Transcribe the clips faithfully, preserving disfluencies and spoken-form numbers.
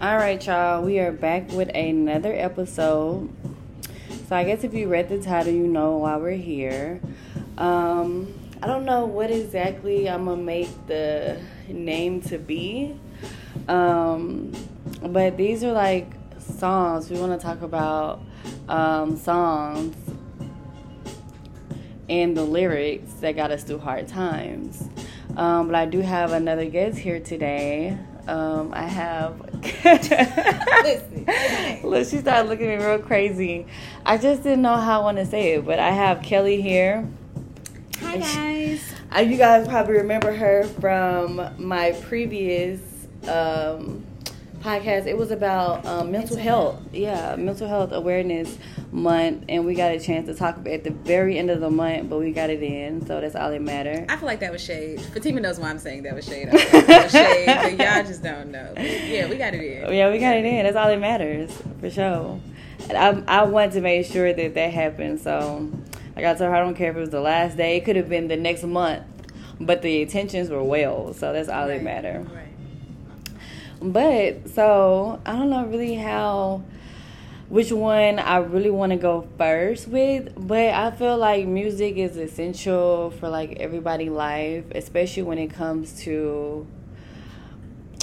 All right, y'all, we are back with another episode. So I guess if you read the title, you know why we're here. Um, I don't know what exactly I'm going to make the name to be. Um, but these are like songs. We want to talk about um, songs and the lyrics that got us through hard times. Um, but I do have another guest here today. Um, I have... Look, she started looking at me real crazy. I just didn't know how I want to say it, but I have Kelly here. Hi, guys. She, uh, you guys probably remember her from my previous um, podcast. It was about um, mental, mental health. health. Yeah, Mental Health Awareness Month, and we got a chance to talk at the very end of the month, but we got it in, so that's all that matters. I feel like that was shade. Fatima knows why I'm saying that was shade. Like, that was shade, but y'all just don't know. But yeah, we got it in. Yeah, we got it in. That's all that matters, for sure. And I, I wanted to make sure that that happened, so like I told her, I don't care if it was the last day. It could have been the next month, but the intentions were well, so that's all right. that matters. Right. But, so, I don't know really how... which one I really want to go first with, but I feel like music is essential for like everybody's life, especially when it comes to,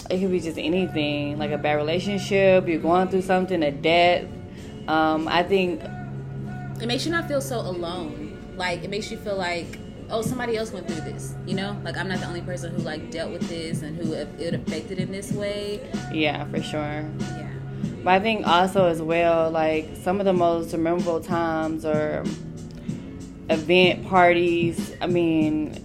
it could be just anything, like a bad relationship, you're going through something, a death. Um, I think it makes you not feel so alone. Like, it makes you feel like, oh, somebody else went through this, you know? Like, I'm not the only person who like dealt with this and who it affected in this way. Yeah, for sure. Yeah. But I think also as well, like, some of the most memorable times or event parties, I mean,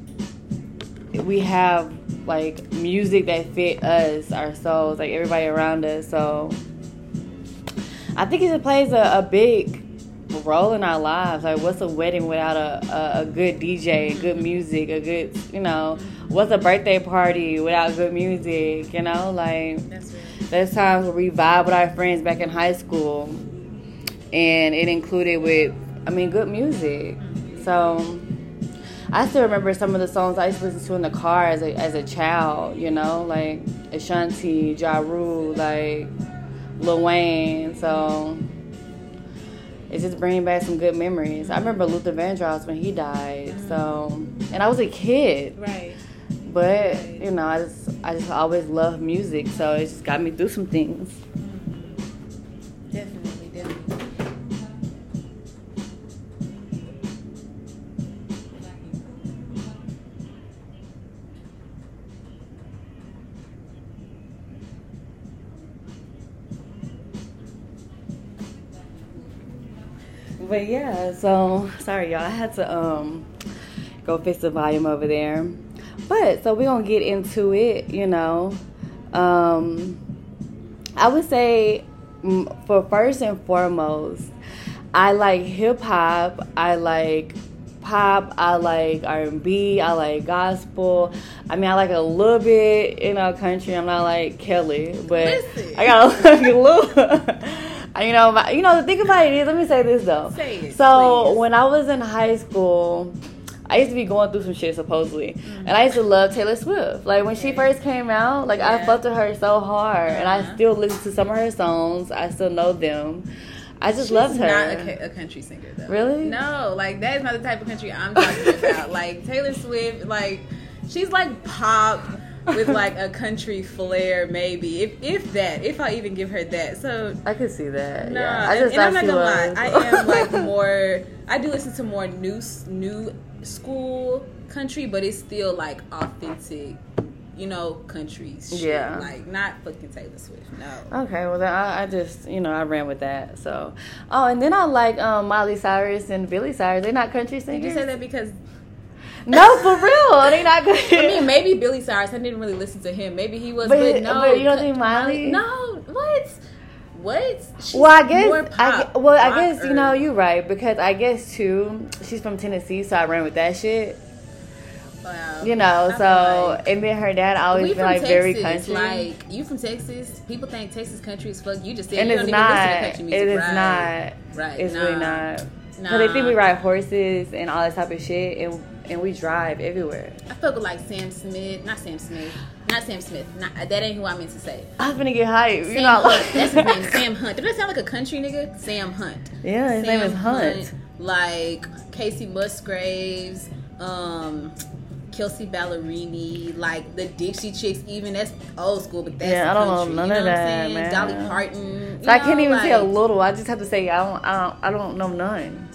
we have, like, music that fit us, our souls, like, everybody around us. So I think it just plays a, a big role in our lives. Like, what's a wedding without a, a, a good D J, good music, a good, you know, what's a birthday party without good music, you know? Like, that's right. There's times where we vibe with our friends back in high school, and it included with, I mean, good music. So I still remember some of the songs I used to listen to in the car as a as a child, you know, like Ashanti, Ja Rule, like Lil Wayne. So it's just bringing back some good memories. I remember Luther Vandross when he died. So, and I was a kid. Right. But, you know, I just I just always loved music, so it just got me through some things. Definitely, definitely. But yeah, so sorry y'all, I had to um go fix the volume over there. But, so we're going to get into it, you know. Um, I would say, for first and foremost, I like hip-hop, I like pop, I like R and B, I like gospel. I mean, I like a little bit, you know, country. I'm not like Kelly, but listen. I got like a little... You know, my, you know, the thing about it is, let me say this, though. Say it, so, please. When I was in high school... I used to be going through some shit, supposedly. Mm-hmm. And I used to love Taylor Swift. Like, when she first came out, like, yeah. I fucked with her so hard. Uh-huh. And I still listen to some of her songs. I still know them. I just She's loved her. She's not a, a country singer, though. Really? No. Like, that is not the type of country I'm talking about. Like, Taylor Swift, like, she's, like, pop with, like, a country flair, maybe. If if that. If I even give her that. So I could see that. No. Yeah. I just and, and I'm not going to lie. I am, like, more... I do listen to more new... new school country, but it's still like authentic, you know, country shit. Yeah, like not fucking Taylor Swift. No. Okay, well then I, I just, you know, I ran with that. So, oh, and then I like um Miley Cyrus and Billy Cyrus. They're not country singers. Did you say that because? No, for real, they not good. I mean, maybe Billy Cyrus. I didn't really listen to him. Maybe he was, but, but no. But you don't think Miley? Miley? No, what? What? She's well, I guess. I, well, I guess you know you're right, because I guess too. She's from Tennessee, so I ran with that shit. Wow. You know, I so like, and then her dad always been like Texas, very country. Like you from Texas, people think Texas country is fuck. You just said and you it's don't not, even listen to country music. It is right. not. Right. It's nah. really not. Nah. So they think we ride horses and all that type of shit, and and we drive everywhere. I feel like Sam Smith, not Sam Smith, not Sam Smith. Not, that ain't who I meant to say. I was gonna get hype. Sam you know, Hunt. That's his name, Sam Hunt. Did that sound like a country nigga? Sam Hunt. Yeah, his Sam name is Hunt. Hunt. Like Kacey Musgraves, um, Kelsey Ballerini, like the Dixie Chicks. Even that's old school, but that's yeah, I don't country, know none you know of what that. I'm man. Dolly Parton. So I know, can't even like, say a little. I just have to say I don't. I don't, I don't know none.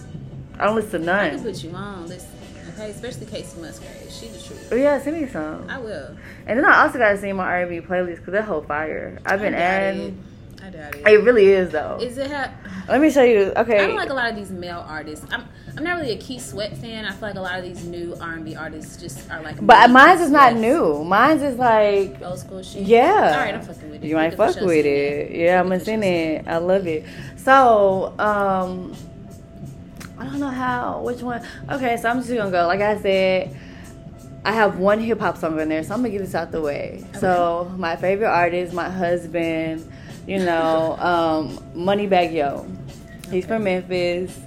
I don't listen to none. I can put you on. Listen. Okay, especially Kacey Musgraves. She's the truth. Oh, yeah, send me some. I will. And then I also got to sing my R and B playlist because that whole fire. I've been adding. I doubt it. It really is, though. Is it ha- Let me show you. Okay. I don't like a lot of these male artists. I'm I'm not really a Keith Sweat fan. I feel like a lot of these new R and B artists just are like. But mine's is not new. Mine's is like. Old school shit. Yeah. All right, I'm fucking with it. You might fuck with it. it. Yeah, I'm going to sing it. I love it. So, um. I don't know how, which one. Okay, so I'm just going to go. Like I said, I have one hip-hop song in there, so I'm going to get this out the way. Okay. So my favorite artist, my husband, you know, um, Moneybagg Yo. He's okay. from Memphis.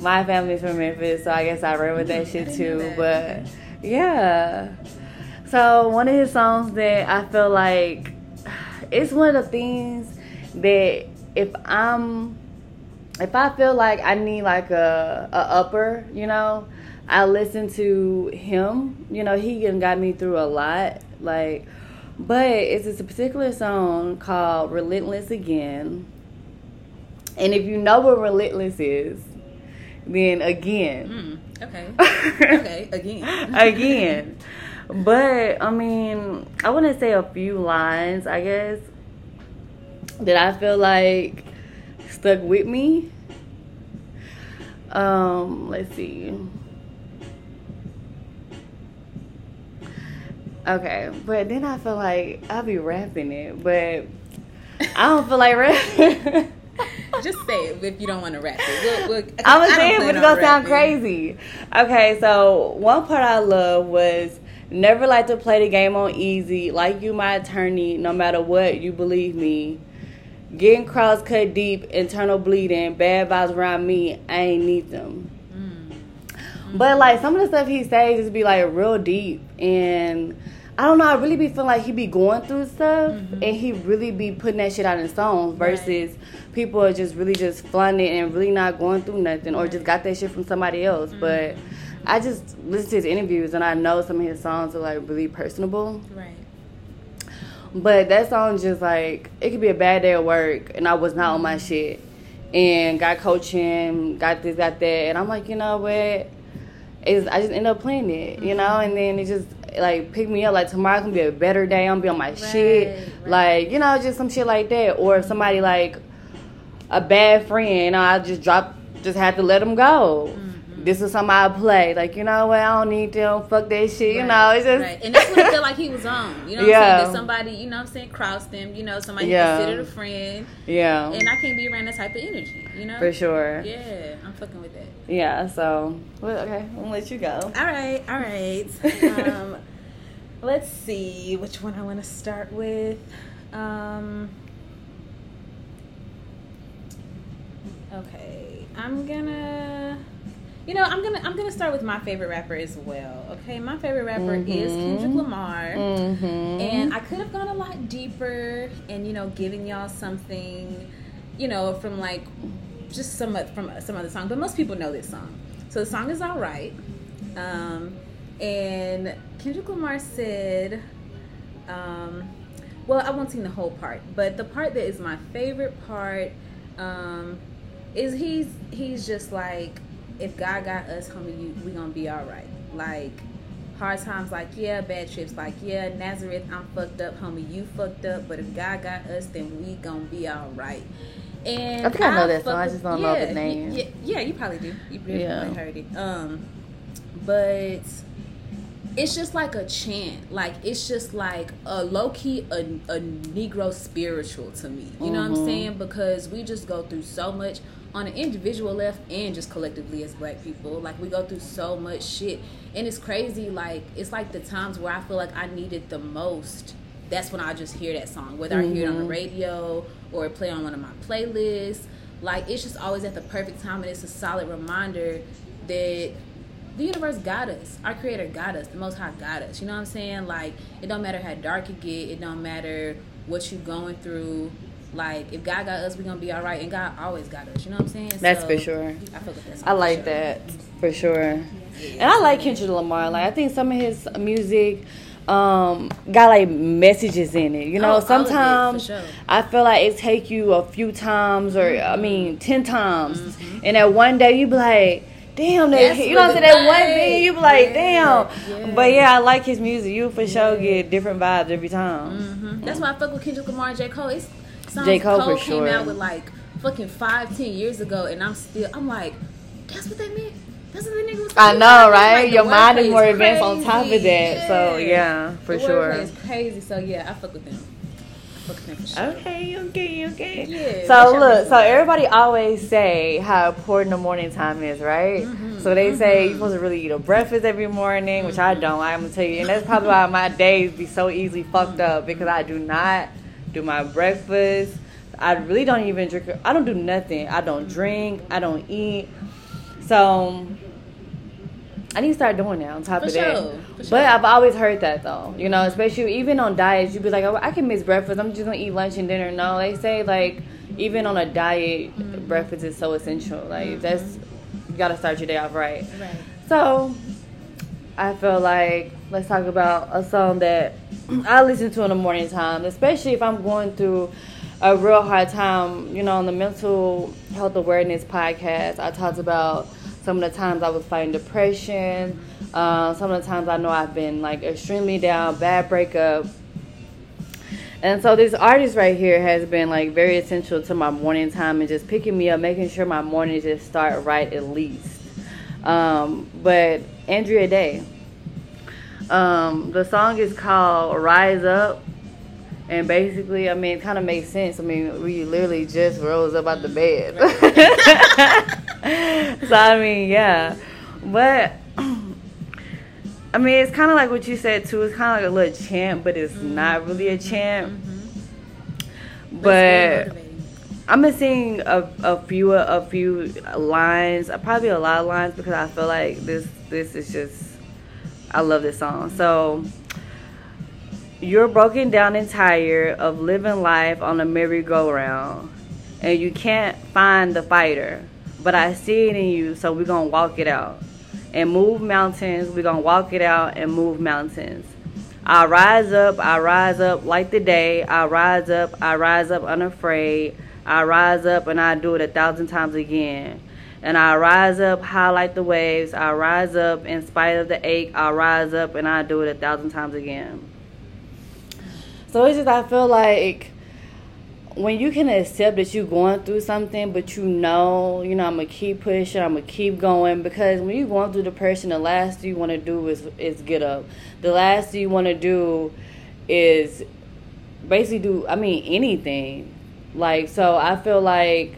My family's from Memphis, so I guess I read with that shit too. That. But, okay. yeah. So one of his songs that I feel like, it's one of the things that if I'm... If I feel like I need like a, a upper, you know, I listen to him. You know, he got me through a lot. Like, but it's this particular song called Relentless Again. And if you know what Relentless is, then again. Mm, okay. Okay, again. Again. But, I mean, I want to say a few lines, I guess, that I feel like stuck with me. Um, let's see. Okay, but then I feel like I'll be rapping it, but I don't feel like rapping. Just say it if you don't want to rap it. We'll, we'll, I'm gonna say it, but it's gonna sound crazy. Okay, so one part I love was never like to play the game on easy. Like you, my attorney. No matter what, you believe me. Getting cross cut deep, internal bleeding, bad vibes around me, I ain't need them. Mm. Mm. But, like, some of the stuff he says just be, like, real deep. And I don't know, I really be feeling like he be going through stuff. Mm-hmm. And he really be putting that shit out in songs versus right. people are just really just flaunting and really not going through nothing. Or right. just got that shit from somebody else. Mm-hmm. But I just listen to his interviews and I know some of his songs are, like, really personable. Right. But that song just, like, it could be a bad day at work, and I was not on my shit. And got coaching, got this, got that. And I'm like, you know what? It's, I just end up playing it, you know? And then it just, like, picked me up. Like, tomorrow's going to be a better day. I'm going to be on my right, shit. Right. Like, you know, just some shit like that. Or if somebody, like, a bad friend, I just dropped, just had to let them go. Mm. This is something I play. Like, you know what? I don't need them. Fuck that shit. Right, you know, it's just. Right. And that's what I feel like he was on. You know what yeah. I'm saying? That somebody, you know what I'm saying, crossed them. You know, somebody yeah. considered a friend. Yeah. And I can't be around that type of energy, you know? For sure. Yeah. I'm fucking with that. Yeah. So, well, okay. I'm going to let you go. All right. All right. um, let's see which one I want to start with. Um, okay. I'm going to. You know, I'm gonna I'm gonna start with my favorite rapper as well. Okay, my favorite rapper mm-hmm. is Kendrick Lamar, mm-hmm. and I could have gone a lot deeper, and you know, giving y'all something, you know, from like just some from some other song. But most people know this song, so the song is All Right. Um, and Kendrick Lamar said, um, "Well, I won't sing the whole part, but the part that is my favorite part um, is he's he's just like." If God got us, homie, you, we gonna be all right. Like, hard times, like, yeah, bad trips, like, yeah, Nazareth, I'm fucked up, homie, you fucked up, but if God got us, then we gonna be all right. And I think I, I know that song, I just don't yeah, know the name. Yeah, yeah, you probably do. You probably yeah. heard it. Um, but it's just like a chant. Like, it's just like a low-key, a, a Negro spiritual to me. You know mm-hmm. what I'm saying? Because we just go through so much on an individual level and just collectively as black people. Like, we go through so much shit, and it's crazy. Like, it's like the times where I feel like I need it the most, that's when I just hear that song, whether mm-hmm. I hear it on the radio or play on one of my playlists. Like, it's just always at the perfect time, and it's a solid reminder that the universe got us. Our creator got us. The Most High got us. You know what I'm saying? Like, it don't matter how dark it get. It don't matter what you going through. Like, if God got us, we're going to be all right. And God always got us. You know what I'm saying? That's so, for sure. I feel like that's I like sure. that. For sure. Yeah. And I like Kendrick Lamar. Like, I think some of his music... Um, got like messages in it, you know. Oh, sometimes all of it, for sure. I feel like it take you a few times, or I mean, ten times, mm-hmm. and that one day you be like, damn, that you know, that night. One day you be like, yeah. damn. Yeah. But yeah, I like his music. You for sure yeah. get different vibes every time. Mm-hmm. Mm-hmm. That's why I fuck with Kendrick Lamar and J. Cole. It's songs J. Cole, Cole for came sure. out with like fucking five, ten years ago, and I'm still, I'm like, that's what they meant. That's what the nigga was I know, right? Like, your mind is more advanced on top of that. Yeah. So, yeah, for the sure. It's crazy. So, yeah, I fuck with them. I fuck with them for sure. Okay, okay, okay. Yeah, so, look, so everybody always say how important the morning time is, right? Mm-hmm, so, they mm-hmm. say you're supposed to really eat a breakfast every morning, mm-hmm. which I don't. I'm going to tell you. And that's probably why my days be so easily fucked up, because I do not do my breakfast. I really don't even drink. I don't do nothing. I don't drink. I don't eat. So... I need to start doing that on top for of that. Sure, but sure. I've always heard that, though. You know, especially even on diets, you'd be like, oh, I can miss breakfast. I'm just going to eat lunch and dinner. No, they say, like, even on a diet, mm-hmm. breakfast is so essential. Like, mm-hmm. that's, you got to start your day off right. right. So, I feel like, let's talk about a song that I listen to in the morning time, especially if I'm going through a real hard time. You know, on the Mental Health Awareness podcast, I talked about some of the times I was fighting depression. Uh, some of the times I know I've been, like, extremely down, bad breakup. And so this artist right here has been, like, very essential to my morning time and just picking me up, making sure my mornings just start right at least. Um, but Andrea Day. Um, the song is called Rise Up. And basically, I mean, it kind of makes sense. I mean, we literally just rose up out the bed. So, I mean, yeah. But, I mean, it's kind of like what you said, too. It's kind of like a little chant, but it's mm-hmm. not really a chant. Mm-hmm. But I'm going to sing a, a, few, a few lines, probably a lot of lines, because I feel like this, this is just, I love this song. So... You're broken down and tired of living life on a merry-go-round, and you can't find the fighter, but I see it in you, so we're going to walk it out and move mountains. We're going to walk it out and move mountains. I rise up, I rise up like the day. I rise up, I rise up unafraid. I rise up and I do it a thousand times again. And I rise up high like the waves. I rise up in spite of the ache. I rise up and I do it a thousand times again. So it's just, I feel like when you can accept that you're going through something, but you know, you know, I'm going to keep pushing, I'm going to keep going. Because when you're going through depression, the last thing you want to do is, is get up. The last thing you want to do is basically do, I mean, anything. Like, so I feel like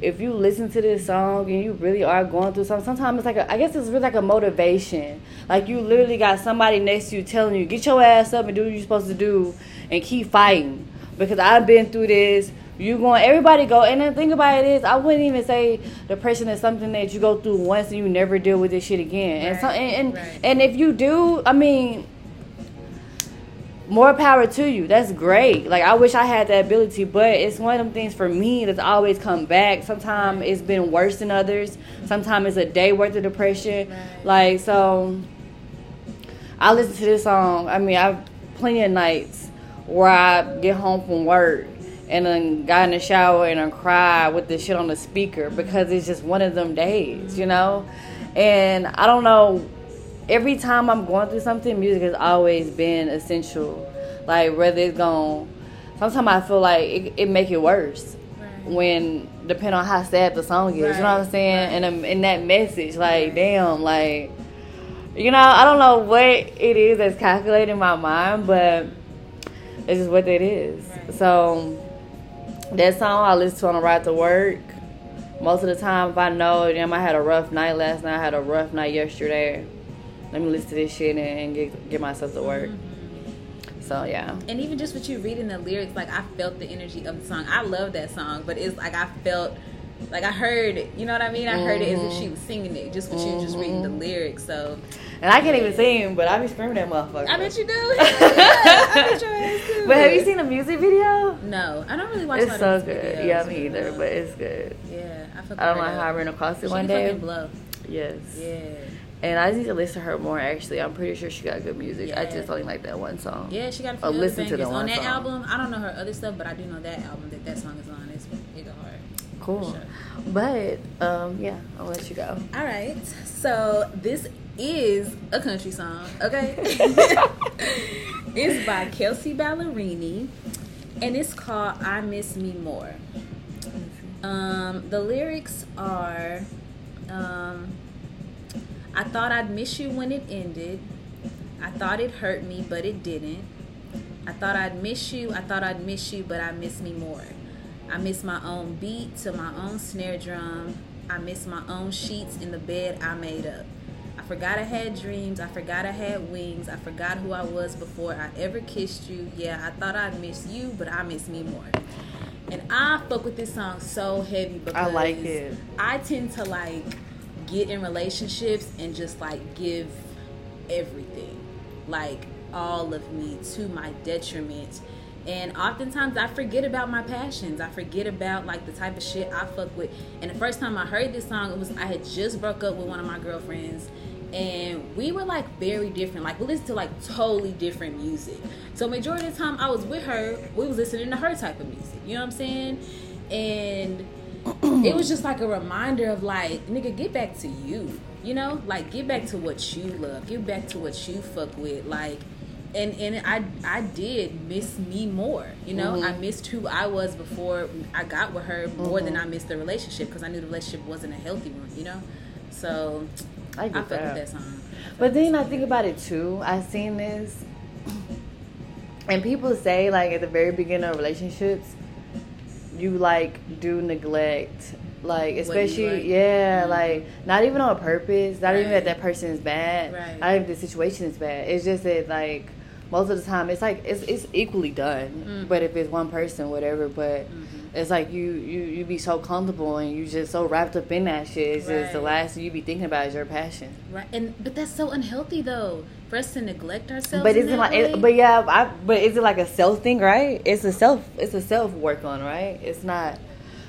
if you listen to this song and you really are going through something, sometimes it's like a, I guess it's really like a motivation. Like, you literally got somebody next to you telling you, get your ass up and do what you're supposed to do. And keep fighting, because I've been through this. You going, everybody go. And the thing about it is, I wouldn't even say depression is something that you go through once and you never deal with this shit again. Right. And so, and and, right. and if you do, I mean, more power to you. That's great. Like, I wish I had that ability, but it's one of them things for me that's always come back. Sometimes it's been worse than others. Sometimes it's a day worth of depression. Right. Like, so, I listen to this song. I mean, I've plenty of nights where I get home from work and then got in the shower and I cry with this shit on the speaker, because it's just one of them days, you know? And I don't know, every time I'm going through something, music has always been essential. Like, whether it's gone, sometimes I feel like it, it make it worse right. when, depending on how sad the song is, right. you know what I'm saying? Right. And in that message, like, right. damn, like, you know, I don't know what it is that's calculating in my mind, but it's just what it is. Right. So that song I listen to on the ride to work. Most of the time, if I know, damn, I had a rough night last night, I had a rough night yesterday, let me listen to this shit and get, get myself to work. Mm-hmm. So, yeah. And even just with you reading the lyrics, like, I felt the energy of the song. I love that song, but it's like I felt like I heard it, you know what I mean? I heard mm-hmm. it as if she was singing it, just when mm-hmm. she was just reading the lyrics. So, and I can't even sing, but I be screaming at motherfucker. I bet you do. Yeah, I bet your ass too. But have you seen the music video? No, I don't really watch. It's so good. Videos, yeah, me either. But it's good. Yeah, I feel. I don't know how I ran across it she one day. Blow. Yes. Yeah. And I need to listen to her more, actually. I'm pretty sure she got good music. Yeah. I just only like that one song. Yeah, she got a few other bangers to the one on that song. Album. I don't know her other stuff, but I do know that album that that song is on. It's it go hard. Cool. Sure. But, um, yeah, I'll let you go. All right. So, this is a country song, okay? It's by Kelsey Ballerini, and it's called I Miss Me More. Um, the lyrics are... Um, I thought I'd miss you when it ended. I thought it hurt me, but it didn't. I thought I'd miss you. I thought I'd miss you, but I miss me more. I miss my own beat to my own snare drum. I miss my own sheets in the bed I made up. I forgot I had dreams. I forgot I had wings. I forgot who I was before I ever kissed you. Yeah, I thought I'd miss you, but I miss me more. And I fuck with this song so heavy because I like it. I tend to like... get in relationships and just like give everything, like all of me, to my detriment, and oftentimes I forget about my passions. I forget about like the type of shit I fuck with. And the first time I heard this song, it was I had just broke up with one of my girlfriends, and we were like very different, like we listened to like totally different music. So majority of the time I was with her, we was listening to her type of music, you know what I'm saying? And it was just like a reminder of like, nigga, get back to you, you know, like get back to what you love, get back to what you fuck with, like, and and I I did miss me more, you know, mm-hmm. I missed who I was before I got with her more mm-hmm. than I missed the relationship, because I knew the relationship wasn't a healthy one, you know, so I, get I fuck that. with that song. But then I think about it too. I seen this, and people say like at the very beginning of relationships, you like do neglect, like especially like? yeah mm-hmm. like not even on purpose, not right. even that that person is bad, right. not even the situation is bad, it's just that like most of the time it's like it's it's equally done, mm-hmm. but if it's one person whatever, but mm-hmm. it's like you, you you be so comfortable and you just so wrapped up in that shit, it's right. just the last thing you be thinking about is your passion, right? And but that's so unhealthy though, for us to neglect ourselves. But isn't like, it, but yeah, I, but is it like a self thing, right? It's a self, it's a self work on, right? It's not.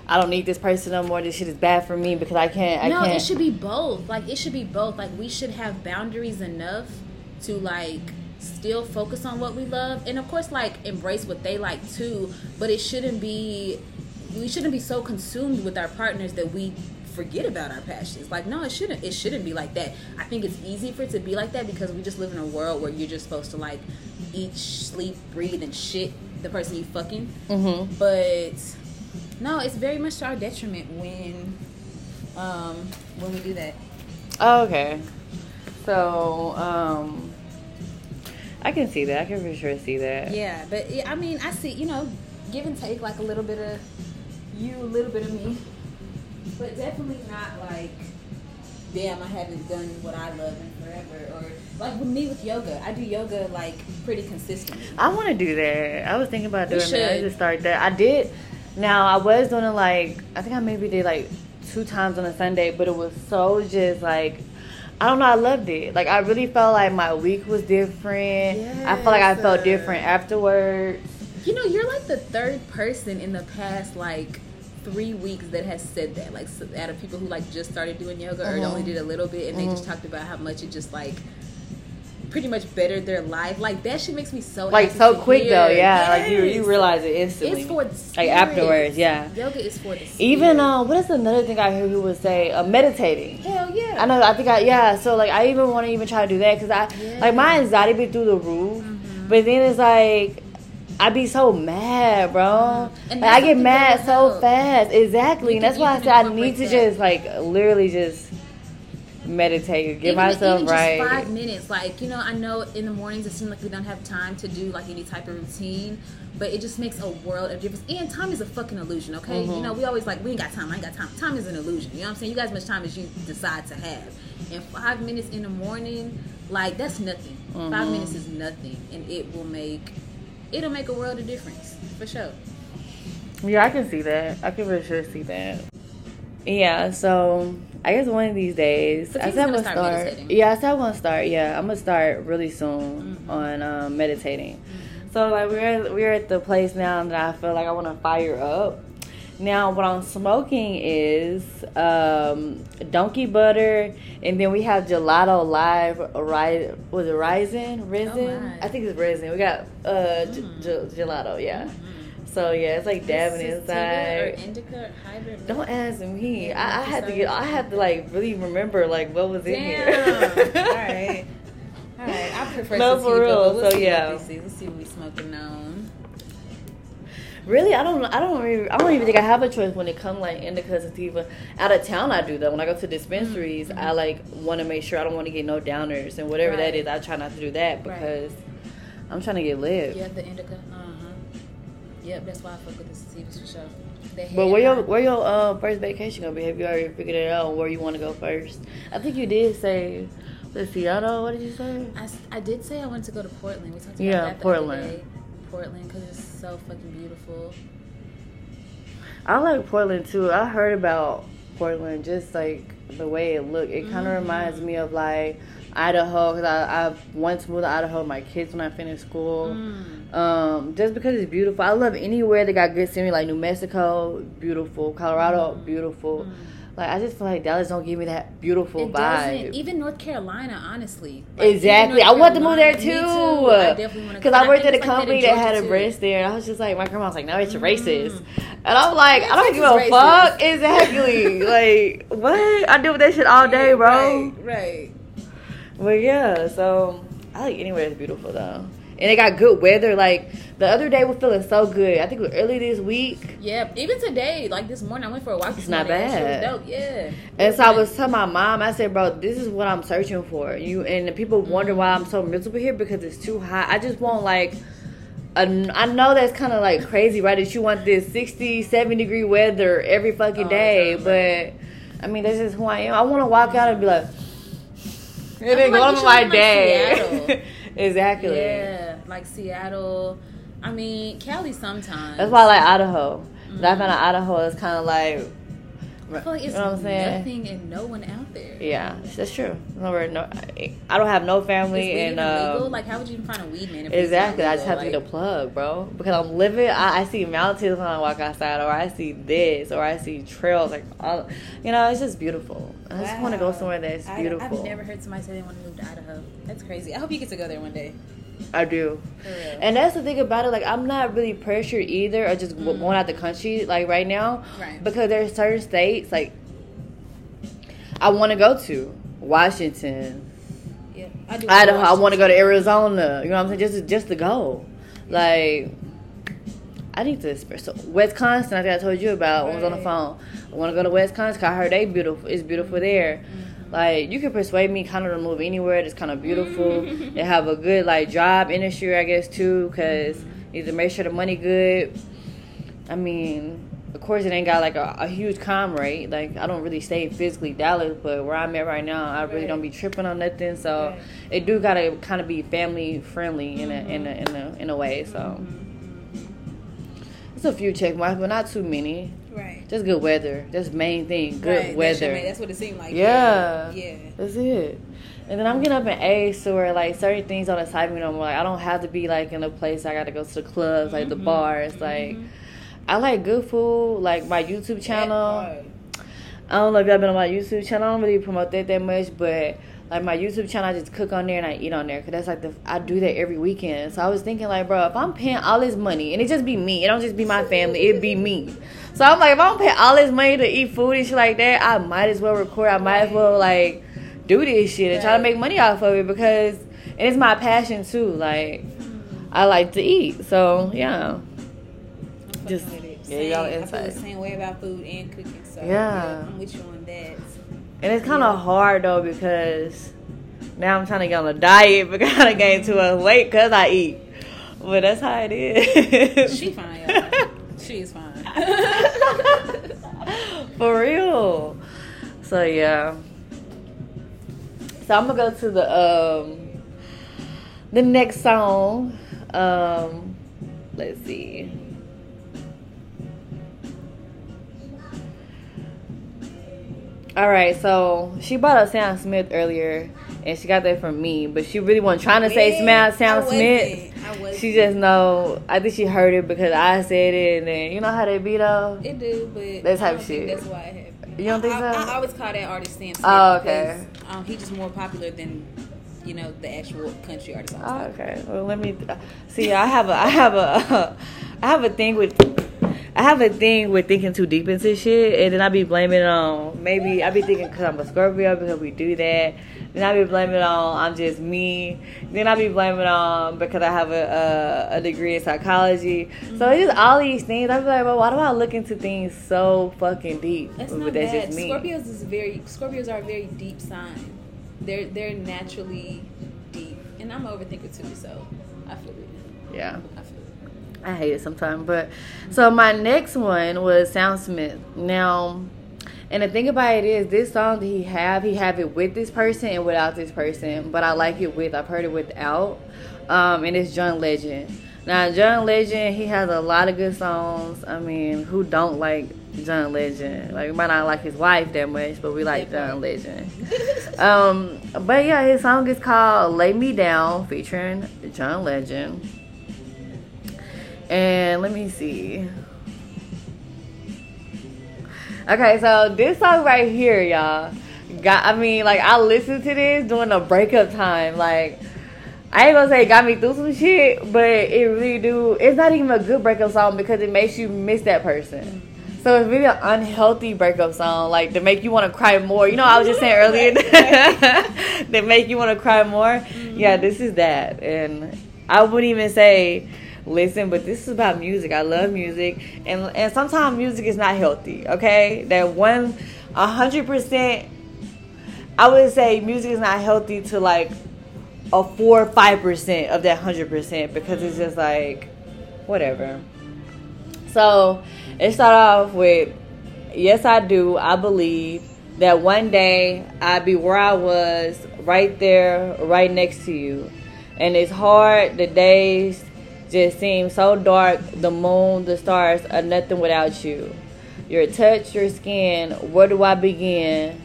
I don't need this person no more. This shit is bad for me because I can't. I no, can't. It should be both. Like it should be both. Like we should have boundaries enough to like still focus on what we love, and of course, like embrace what they like too. But it shouldn't be. We shouldn't be so consumed with our partners that we forget about our passions. Like no, it shouldn't it shouldn't be like that. I think it's easy for it to be like that because we just live in a world where you're just supposed to like eat, sleep, breathe and shit the person you fucking mm-hmm. But no, it's very much to our detriment when um when we do that. Oh, okay, so um I can see that. I can for sure see that. Yeah, but yeah, I mean I see, you know, give and take, like a little bit of you, a little bit of me. But definitely not like, damn, I haven't done what I love in forever. Or like with me with yoga, I do yoga like pretty consistently. I want to do that. I was thinking about doing that. I just started that. I did. Now I was doing it like I think I maybe did like two times on a Sunday, but it was so just like I don't know. I loved it. Like I really felt like my week was different. Yes. I felt like I felt different afterwards. You know, you're like the third person in the past like three weeks that has said that, like out of people who like just started doing yoga or mm-hmm. only did a little bit, and mm-hmm. they just talked about how much it just like pretty much bettered their life. Like that shit makes me so like happy so to quick hear. Though yeah yes. Like you you realize it instantly. It's for the spirit. Like afterwards, yeah, yoga is for the spirit. Even um what is another thing I hear who would say uh, meditating. Hell yeah, I know. I think I yeah so like I even want to even try to do that because I yeah. like my anxiety be through the roof, mm-hmm. but then it's like I be so mad, bro. Like, I get mad so help. fast. Exactly. And that's why I said I need to that. just, like, literally just meditate. Get even, myself even right. Just five minutes. Like, you know, I know in the mornings it seems like we don't have time to do, like, any type of routine. But it just makes a world of difference. And time is a fucking illusion, okay? Mm-hmm. You know, we always like, we ain't got time. I ain't got time. Time is an illusion. You know what I'm saying? You got as much time as you decide to have. And five minutes in the morning, like, that's nothing. Mm-hmm. Five minutes is nothing. And it will make... it'll make a world of difference, for sure. Yeah, I can see that. I can for sure see that. Yeah, so I guess one of these days. I said I'm gonna start. Meditating. Yeah, I said I'm gonna start. Yeah, I'm gonna start really soon mm-hmm. on um, meditating. Mm-hmm. So like we're we're at the place now that I feel like I want to fire up. Now what I'm smoking is um, donkey butter, and then we have Gelato Live. Ri- was it Risen? Risen? Oh I think it's Risen. We got uh, mm. g- g- Gelato. Yeah. Mm-hmm. So yeah, it's like dabbing this inside. Or indica or hybrid. Don't ask me. Yeah, I, I had to get. I had to like really remember like what was Damn. in here. All right, all right. I prefer. No, for real. We'll so yeah. Let's see. Let's see what we smoking on. Really, I don't. I don't. Really, I don't even think I have a choice when it comes like indica and sativa. Out of town, I do though. When I go to dispensaries, mm-hmm. I like want to make sure I don't want to get no downers and whatever right. that is. I try not to do that because right. I'm trying to get lit. Yeah, the indica. Um, Yep, that's why I fuck with the sativas for sure. But where your where your uh, first vacation gonna be? Have you already figured it out where you want to go first? I think you did say, let's see, I don't. What did you say? I, I did say I wanted to go to Portland. We talked about yeah, that the Portland. Other day. Portland, because it's so fucking beautiful. I like Portland too. I heard about Portland, just like the way it looked. It kind of mm-hmm. reminds me of like Idaho, because I, I once moved to Idaho with my kids when I finished school. Mm. Um, just because it's beautiful. I love anywhere that got good scenery, like New Mexico, beautiful. Colorado, mm. beautiful. Mm. Like, I just feel like Dallas don't give me that beautiful it vibe. Doesn't. Even North Carolina, honestly. Like, exactly. I want to move there, too. Me too. I definitely want to go. Because I, I worked at a company like that, that had a branch there. And I was just like, my grandma was like, no, it's mm. racist. And I'm like, it's I don't give a racist. fuck. Exactly. Like, what? I deal with that shit all day, bro. Right, right. But yeah, so I like anywhere that's beautiful though, and they got good weather. Like the other day, we're feeling so good. I think it was early this week. Yeah, even today, like this morning, I went for a walk. It's not bad. It was dope. Yeah. And so I was telling my mom, I said, "Bro, this is what I'm searching for." You and the people wonder why I'm so miserable here because it's too hot. I just want like. I know that's kind of like crazy, right? That you want this sixty, seventy degree weather every fucking day, but I mean that's just who I am. I want to walk out and be like. It didn't go to my day. Exactly. Yeah, like Seattle. I mean, Cali sometimes. That's why I like Idaho. Mm-hmm. I found out Idaho is kind of like. I feel like it's you know what I'm saying? Nothing and no one out there. Yeah, that's true. No, no, I don't have no family and. Uh, like, how would you even find a weed man? If exactly, I just have like, to get a plug, bro. Because I'm living. I, I see mountains when I walk outside, or I see this, or I see trails. Like, all, you know, it's just beautiful. I just wow. want to go somewhere that's beautiful. I, I've never heard somebody say they want to move to Idaho. That's crazy. I hope you get to go there one day. I do. For real. And that's the thing about it. Like, I'm not really pressured either or just mm. going out the country, like, right now. Right. Because there are certain states, like, I want to go to. Washington. Yeah. I do. Idaho. I want to go to Arizona. You know what I'm saying? Just, just to go. Yeah. Like, I need to express. So, Wisconsin, I think I told you about right. when I was on the phone. I want to go to Wisconsin because I heard they beautiful. It's beautiful mm-hmm. there. Mm-hmm. Like, you can persuade me kind of to move anywhere that's kind of beautiful and have a good, like, job industry, I guess, too, because you need to make sure the money good. I mean, of course, it ain't got, like, a, a huge crime rate. Like, I don't really stay physically Dallas, but where I'm at right now, I really right. don't be tripping on nothing. So, right. it do got to kind of be family-friendly in a, in a, in a, in a way, so. It's a few check marks, but not too many. Right. Just good weather. That's the main thing. Good right. weather. That's, that's what it seemed like. Yeah. Yeah. That's it. And then I'm getting up in age, so where like certain things don't excite me no more. Like I don't have to be like in a place I got to go to the clubs, like mm-hmm. the bars. Mm-hmm. Like I like good food. Like my YouTube channel. I don't know if y'all been on my YouTube channel. I don't really promote that that much, but. Like, my YouTube channel, I just cook on there and I eat on there. Because that's, like, the I do that every weekend. So, I was thinking, like, bro, if I'm paying all this money, and it just be me. It don't just be my family. It be me. So, I'm like, if I'm paying all this money to eat food and shit like that, I might as well record. I might as well, like, do this shit and try to make money off of it. Because, and it's my passion, too. Like, I like to eat. So, yeah. Just, yeah, y'all inside. I feel the same way about food and cooking. So, yeah. I'm with you on that. And it's kind of yeah. hard, though, because now I'm trying to get on a diet because I gained too much weight because I eat. But that's how it is. She fine, y'all. She's fine. For real. So, yeah. So, I'm going to go to the, um, the next song. Um, let's see. All right, so she bought up Sam Smith earlier, and she got that from me, but she really wasn't trying to say Sam Sam Smith. I wasn't. She just know. I think she heard it because I said it, and then you know how they be though. It do, but that type of shit. That's why it happened. You don't think so? I, I always call that artist Sam Smith. Oh, okay. Because, um, he just more popular than, you know, the actual country artist. Oh, okay. Well, let me th- see. I have a, I have a, uh, I have a thing with. I have a thing with thinking too deep into shit, and then I be blaming it on, maybe I be thinking because I'm a Scorpio, because we do that. Then I be blaming it on, I'm just me. Then I be blaming it on, because I have a a, a degree in psychology. Mm-hmm. So it's just all these things. I be like, well, why do I look into things so fucking deep? That's not that's bad. Just me. Scorpios is very, Scorpios are a very deep sign. They're, they're naturally deep. And I'm an overthinker too, so I feel it. Yeah. I feel it. I hate it sometimes, but so my next one was Sam Smith. Now, and the thing about it is, this song that he have, he have it with this person and without this person, but I like it with, I've heard it without, um, and it's John Legend. Now, John Legend, he has a lot of good songs. I mean, who don't like John Legend? Like, we might not like his wife that much, but we like John Legend. um, but yeah, his song is called Lay Me Down, featuring John Legend. And let me see. Okay, so this song right here, y'all. Got, I mean, like, I listened to this during a breakup time. Like, I ain't gonna say it got me through some shit, but it really do. It's not even a good breakup song because it makes you miss that person. So it's really an unhealthy breakup song, like, to make you want to cry more. You know, I was just saying earlier, to make you want to cry more. Mm-hmm. Yeah, this is that. And I wouldn't even say... Listen, but this is about music. I love music, and and sometimes music is not healthy. Okay, that one, a hundred percent. I would say music is not healthy to like a four or five percent of that hundred percent because it's just like whatever. So it started off with, yes, I do. I believe that one day I'd be where I was, right there, right next to you, and it's hard the days. Just seems so dark, the moon, the stars are nothing without you. Your touch, your skin, where do I begin?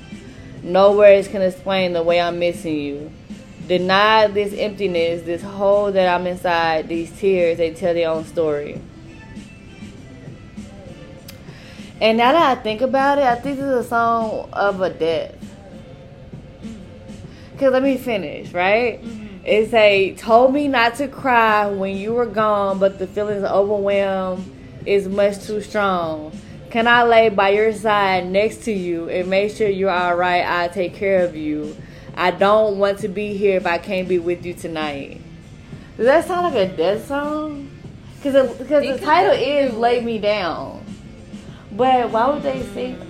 No words can explain the way I'm missing you. Deny this emptiness, this hole that I'm inside, these tears, they tell their own story. And now that I think about it, I think this is a song of a death. Because let me finish, right? Mm-hmm. It say, told me not to cry when you were gone, but the feelings overwhelmed is much too strong. Can I lay by your side next to you and make sure you're all right? I'll take care of you. I don't want to be here if I can't be with you tonight. Does that sound like a death song? Because the title is Lay Me Down. But why would they sing...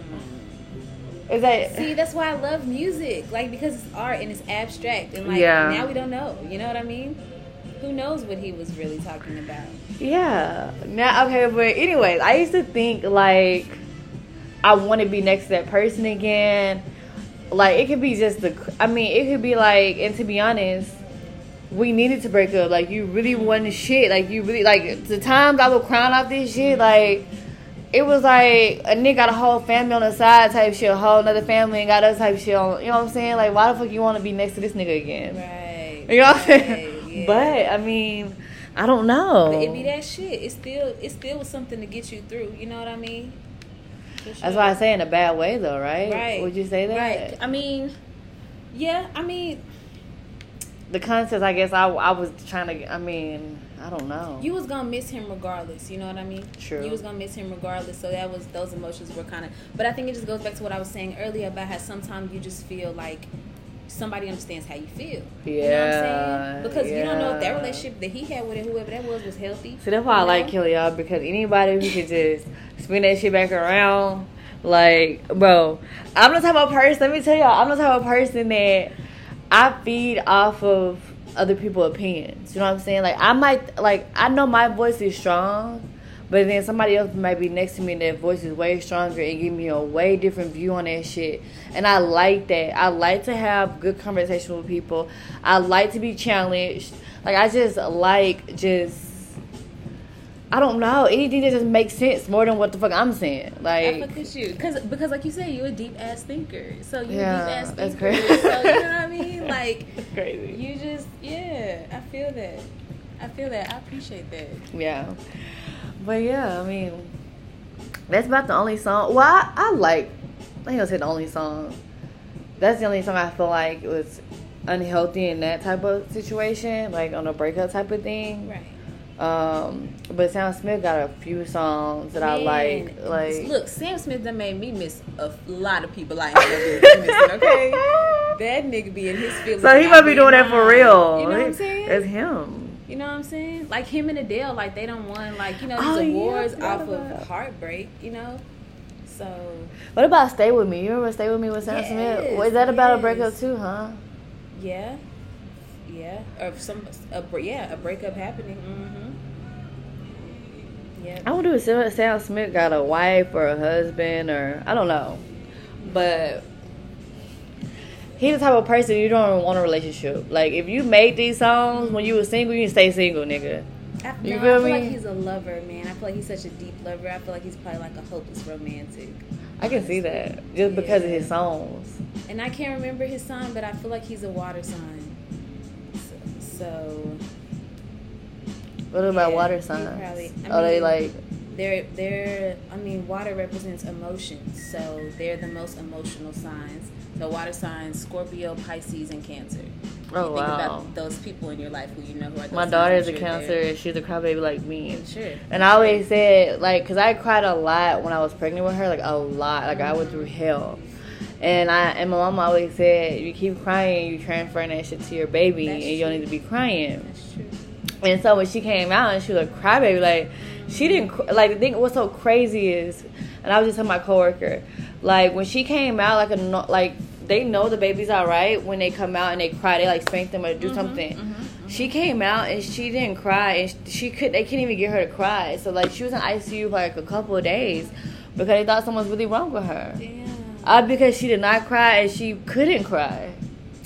Is that, see, that's why I love music, like, because it's art and it's abstract, and like yeah. Now we don't know. You know what I mean? Who knows what he was really talking about? Yeah. Now, okay, but anyways, I used to think like I want to be next to that person again. Like it could be just the. I mean, it could be like, and to be honest, we needed to break up. Like you really wanted shit. Like you really like the times I was crying out this shit. Like. It was like a nigga got a whole family on the side type shit, a whole nother family and got us type shit on. You know what I'm saying? Like, why the fuck you want to be next to this nigga again? Right. You know what I'm saying? Yeah. But, I mean, I don't know. But it be that shit. It still, it still was something to get you through. You know what I mean? Sure. That's why I say in a bad way, though, right? Right. Would you say that? Right. I mean, yeah, I mean. The concept, I guess, I, I was trying to, I mean... I don't know. You was gonna miss him regardless. You know what I mean? True. You was gonna miss him regardless. So that was those emotions were kind of. But I think it just goes back to what I was saying earlier about how sometimes you just feel like somebody understands how you feel. Yeah. You know what I'm saying? Because yeah. You don't know if that relationship that he had with it, whoever that was was healthy. So that's why I like Kelly, y'all, because anybody who could just spin that shit back around, like, bro, I'm the type of person. Let me tell y'all, I'm the type of person that I feed off of. Other people's opinions, you know what I'm saying? Like I might, like I know my voice is strong, but then somebody else might be next to me and their voice is way stronger and give me a way different view on that shit. And I like that. I like to have good conversation with people. I like to be challenged. Like I just like just I don't know. Anything that just makes sense more than what the fuck I'm saying. Like, I fuck with you. Cause, because, like you said, you're a deep-ass thinker. So, you're yeah, a deep-ass that's thinker. Crazy. So, you know what I mean? Like, that's crazy. You just, yeah, I feel that. I feel that. I appreciate that. Yeah. But, yeah, I mean, that's about the only song. Well, I, I like, I ain't gonna say the only song. That's the only song I feel like was unhealthy in that type of situation, like on a breakup type of thing. Right. Um, but Sam Smith got a few songs that Man. I like. Like, look, Sam Smith done made me miss a lot of people. Like, okay, that nigga be in his feelings. So he might be doing that for real. You know what I'm saying? It's him. You know what I'm saying? Like him and Adele, like they done won, like you know these oh, awards yeah, off of heartbreak. You know. So. What about Stay With Me? You remember Stay With Me with Sam yes, Smith? Was that about yes. a breakup too? Huh? Yeah. Yeah, or some, a, yeah, a breakup happening. Mm-hmm. Yeah. I wonder if Sam Smith got a wife or a husband or I don't know, but he's the type of person you don't even want a relationship. Like if you made these songs when you were single, you can stay single, nigga. I, you no, feel I feel me? Like he's a lover, man. I feel like he's such a deep lover. I feel like he's probably like a hopeless romantic. I can see that just yeah. because of his songs. And I can't remember his song, but I feel like he's a water sign. So, what about yeah, water signs? Probably, I mean, Are they like? They're they're. I mean, water represents emotions, so they're the most emotional signs. So water signs: Scorpio, Pisces, and Cancer. Oh you wow! Think about those people in your life who you know who are. Those My daughter's a Cancer, there. And she's a crybaby like me. And sure. And I always said like, cause I cried a lot when I was pregnant with her, like a lot. Like mm-hmm. I went through hell. And I and my mom always said, you keep crying, you transferring that shit to your baby, That's and you don't true. Need to be crying. That's true. And so when she came out and she was a crybaby, like, mm-hmm. she didn't, like, the thing, what's so crazy is, and I was just telling my coworker, like, when she came out, like, a like they know the baby's all right when they come out and they cry, they, like, spank them or do mm-hmm, something. Mm-hmm, mm-hmm. She came out and she didn't cry, and she could they couldn't even get her to cry. So, like, she was in I C U for, like, a couple of days because they thought something was really wrong with her. Damn. Uh, because she did not cry and she couldn't cry,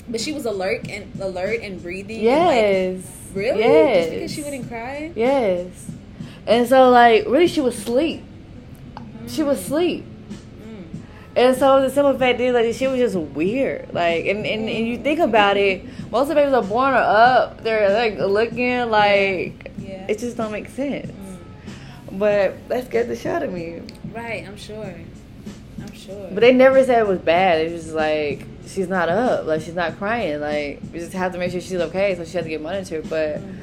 but she was alert and alert and breathing. Yes, and like, really. Yes. Just because she wouldn't cry. Yes, and so like really, she was asleep. Mm. She was asleep, mm. and so the simple fact is like she was just weird. Like, and, and, and you think about it, most of the babies are born or up. They're like looking like yeah. Yeah. It just don't make sense. Mm. But that scared the shit out of me. Right, I'm sure. Sure. But they never said it was bad. It was just like, she's not up. Like, she's not crying. Like, we just have to make sure she's okay, so she has to get monitored. But mm-hmm.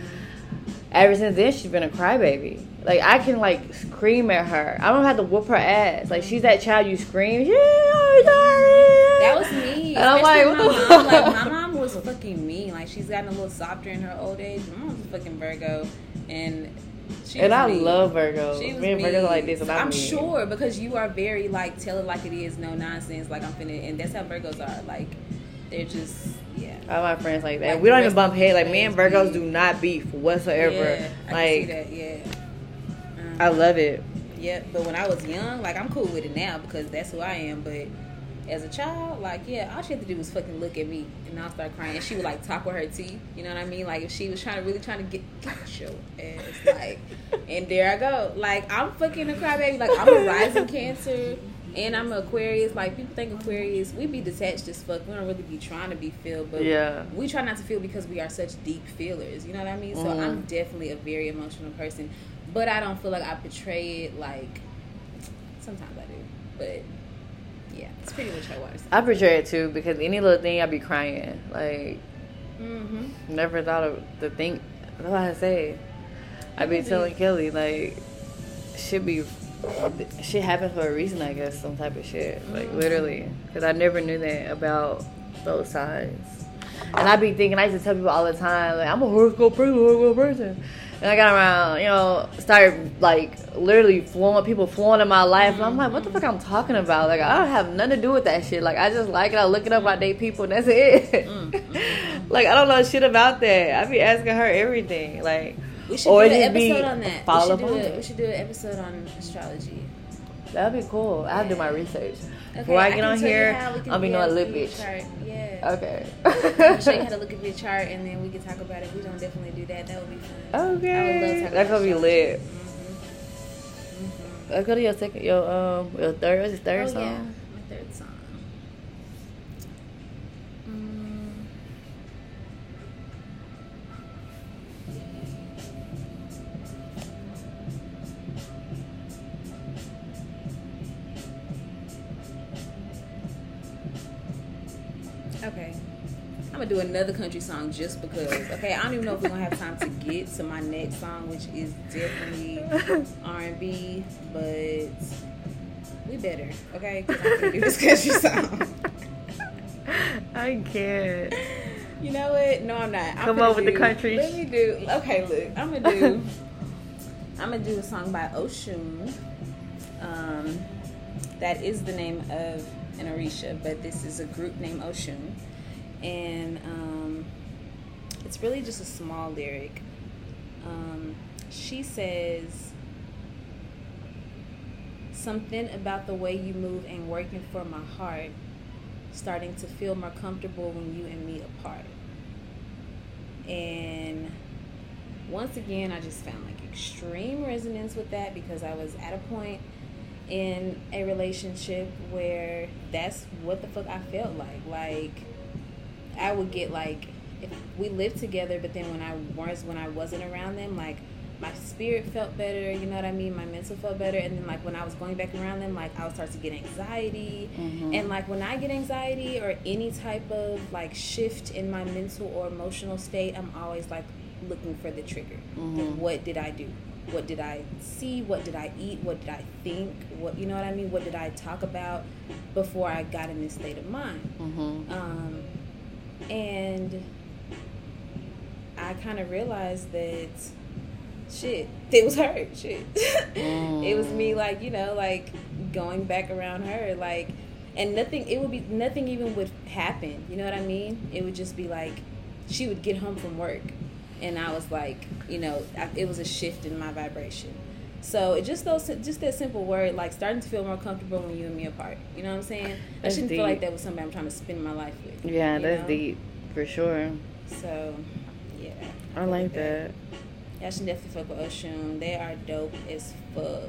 ever since then, she's been a crybaby. Like, I can, like, scream at her. I don't have to whoop her ass. Like, she's that child you scream, yeah, I'm sorry. That was me. And I'm like, what the fuck? Like, my mom was fucking mean. Like, she's gotten a little softer in her old age. My mom's fucking Virgo. And... She and I mean. love Virgos. Me and Virgos are like this. And I'm, I'm sure because you are very like tell it like it is, no nonsense. Like I'm finna, and that's how Virgos are. Like they're just yeah. All my friends like that. Like we don't even bump head. Like me and Virgos do not beef whatsoever. Yeah, like I see that. Yeah. Um, I love it. Yeah, but when I was young, like I'm cool with it now because that's who I am. But as a child, like yeah, all she had to do was fucking look at me, and I'll start crying. And she would like talk with her teeth. You know what I mean? Like if she was trying to really trying to get, get your ass, like, and there I go. Like I'm fucking a crybaby. Like I'm a rising Cancer, and I'm an Aquarius. Like people think Aquarius, we be detached as fuck. We don't really be trying to be filled, but yeah. we try not to feel because we are such deep feelers. You know what I mean? So mm. I'm definitely a very emotional person, but I don't feel like I portray it. Like sometimes I do, but. Yeah, it's pretty much how I was. I portray it too because any little thing I be crying. Like, mm-hmm. never thought of the thing. That's what I say. I be telling Kelly like, shit be, shit happens for a reason. I guess some type of shit. Like mm-hmm. literally, because I never knew that about those sides. And I be thinking. I used to tell people all the time like, I'm a horoscope person, horoscope person. And I got around, you know, started, like, literally flowing, people flowing in my life. And I'm like, what the fuck I'm talking about? Like, I don't have nothing to do with that shit. Like, I just like it. I look it up. I date people. And that's it. Mm-hmm. Like, I don't know shit about that. I be asking her everything. Like, we should or do an episode on that. We should, do a, we should do an episode on astrology. That would be cool. I'll yeah. do my research. Okay, Before I, I get on here, I'll be knowing a little bit. Yeah. Okay. I'll show you how to look at your chart, and then we can talk about it. We're going to definitely do that. That would be fun. Okay. I would love to talk about that. That's going to be lit. Mm-hmm. Let's go to your second, your um, your third. Was it third oh, song? Yeah, my third song. Um, okay, I'm gonna do another country song just because. Okay, I don't even know if we're gonna have time to get to my next song, which is definitely R and B, but we better, okay? Because I can do this country song. I can't. You know what? No, I'm not. I'm Come on with do, the country. Let me do. Okay, look. I'm gonna do. I'm gonna do a song by Oshun. Um, that is the name of an Orisha, but this is a group named Oshun, and um, it's really just a small lyric. Um, she says something about the way you move and working for my heart, starting to feel more comfortable when you and me apart. And once again, I just found like extreme resonance with that, because I was at a point in a relationship where that's what the fuck I felt like. Like, I would get like, if we lived together, but then when I was when I wasn't around them, like, my spirit felt better, you know what I mean? My mental felt better. And then, like, when I was going back around them, like, I would start to get anxiety. Mm-hmm. And, like, when I get anxiety or any type of, like, shift in my mental or emotional state, I'm always, like, looking for the trigger. Mm-hmm. Like, what did I do? What did I see? What did I eat? What did I think? What, you know what I mean? What did I talk about before I got in this state of mind? Mm-hmm. Um, and I kind of realized that... shit, it was her shit. mm. It was me, like, you know, like, going back around her, like, and nothing, it would be nothing even would happen, you know what I mean? It would just be like, she would get home from work and I was like, you know, I, it was a shift in my vibration. So it just those just that simple word, like, starting to feel more comfortable when you and me apart, you know what I'm saying? That's I shouldn't deep. Feel like that was somebody I'm trying to spend my life with. Yeah, that's know? Deep for sure. So yeah, I, I like that, that. Y'all should definitely fuck with Oshun. They are dope as fuck.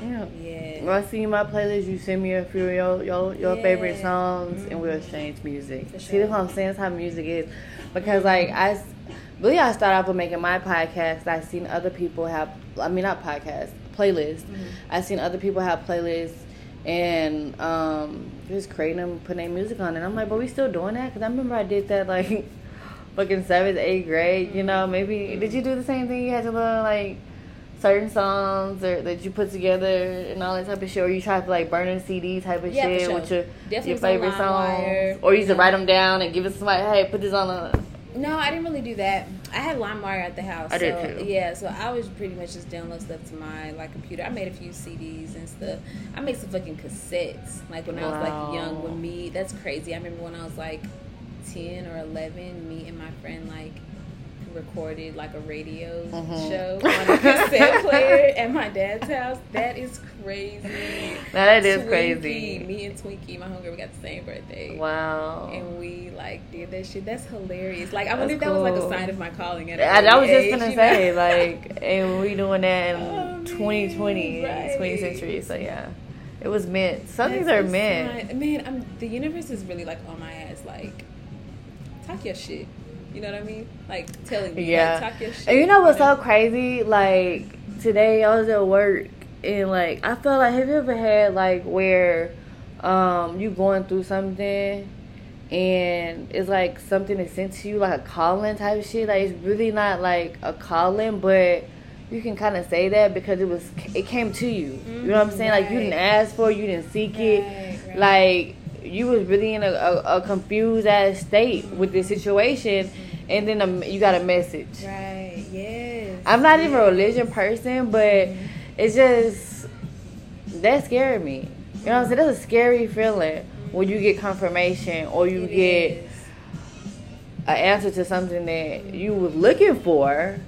Yeah. Yeah. When I see my playlist, you send me a few of your, your, your yeah. favorite songs, mm-hmm. and we'll change music. Sure. See, that's what I'm saying. That's how music is. Because, mm-hmm. like, I really, I started off with making my podcast. I've seen other people have, I mean, not podcasts, playlists. Mm-hmm. I've seen other people have playlists and um, just creating them, putting their music on it. I'm like, but we still doing that? Because I remember I did that, like, fucking seventh, eighth grade, you know, maybe, did you do the same thing? You had to learn, like, certain songs or that you put together and all that type of shit, or you try to, like, burn a C D type of yeah, shit sure. with your, your favorite songs, wire. Or you used yeah. to write them down and give it to somebody, hey, put this on a... No, I didn't really do that. I had LimeWire at the house. I so, did, too. Yeah, so I was pretty much just downloading stuff to my, like, computer. I made a few C Ds and stuff. I made some fucking cassettes, like, when wow. I was, like, young with me. That's crazy. I remember when I was, like... ten or eleven, me and my friend, like, recorded, like, a radio mm-hmm. show on a cassette player at my dad's house. That is crazy. That is Twinkie, crazy. Me and Twinkie, my homegirl, we got the same birthday. Wow. And we, like, did that shit. That's hilarious. Like, I That's wonder if cool. that was, like, a sign of my calling. At I, I was age, just going to say, know? Like, and we doing that in oh, twenty twenty, right. twentieth century, so yeah. It was meant. Some things are meant. Not, man, I'm, the universe is really, like, on my ass, like, talk your shit. You know what I mean? Like, telling me. Yeah. Like, talk your shit. And you know what's so crazy? Like, today I was at work and, like, I felt like, have you ever had, like, where um, you going through something and it's, like, something that's sent to you, like a calling type of shit? Like, it's really not, like, a calling, but you can kind of say that because it was, it came to you. Mm-hmm, you know what I'm saying? Right. Like, you didn't ask for it. You didn't seek right, it. Right. Like... you was really in a, a, a confused ass state with this situation, and then a, you got a message. Right. Yes. I'm not yes. even a religion person, but it's just that scared me. You know what I'm saying? That's a scary feeling when you get confirmation or you it get is. An answer to something that you were looking for,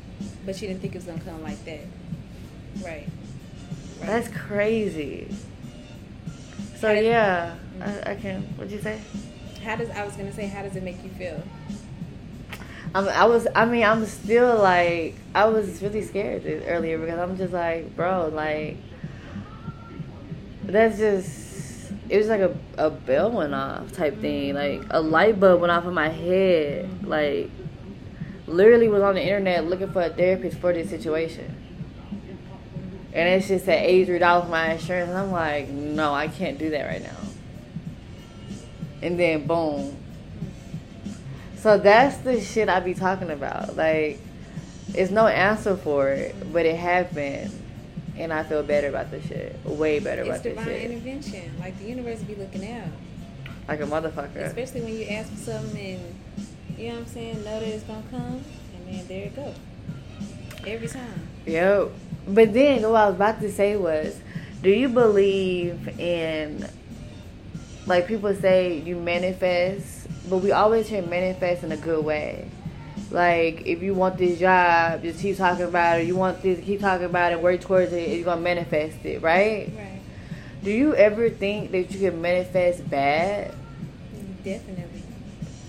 but you didn't think it was gonna come like that. Right. Right. That's crazy. So yeah. I, I can. What'd you say? How does I was gonna say? How does it make you feel? I'm, I was, I mean, I'm still like, I was really scared earlier because I'm just like, bro, like, that's just, it was like a, a bell went off type thing. Like, a light bulb went off in my head. Like, literally was on the internet looking for a therapist for this situation. And it's just at eighty-three dollars for my insurance. And I'm like, no, I can't do that right now. And then, boom. So that's the shit I be talking about. Like, it's no answer for it, but it happened. And I feel better about this shit. Way better about this shit. It's divine intervention. Like, the universe be looking out. Like a motherfucker. Especially when you ask for something and, you know what I'm saying, know that it's going to come. And then there it go. Every time. Yep. But then, what I was about to say was, do you believe in, like, people say you manifest, but we always hear manifest in a good way. Like, if you want this job, just keep talking about it. You want this, keep talking about it, work towards it, it's going to manifest it, right? Right. Do you ever think that you can manifest bad? Definitely.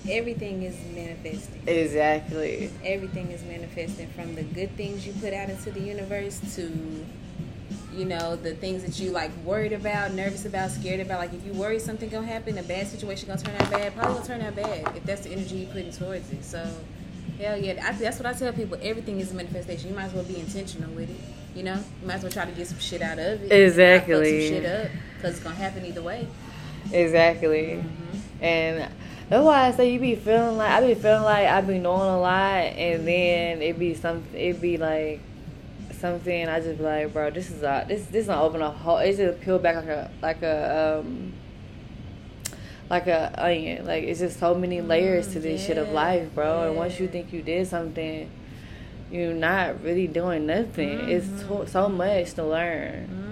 Everything is manifesting. Exactly. Everything is manifesting, from the good things you put out into the universe to, you know, the things that you like worried about, nervous about, scared about. Like, if you worry something gonna happen, a bad situation gonna turn out bad, probably gonna turn out bad if that's the energy you putting towards it. So, hell yeah, I, that's what I tell people. Everything is a manifestation. You might as well be intentional with it. You know, you might as well try to get some shit out of it. Exactly. Fuck some shit up because it's gonna happen either way. Exactly. Mm-hmm. And that's why I say you be feeling like, I be feeling like I be knowing a lot, and then it be some, it be like something I just be like, bro, this is a, this this not open a whole, it's just peeled back like a like a um like a onion, like it's just so many layers mm, to this yeah, shit of life, bro. Yeah. And once you think you did something, you're not really doing nothing. Mm-hmm. It's to, so much to learn. Mm-hmm.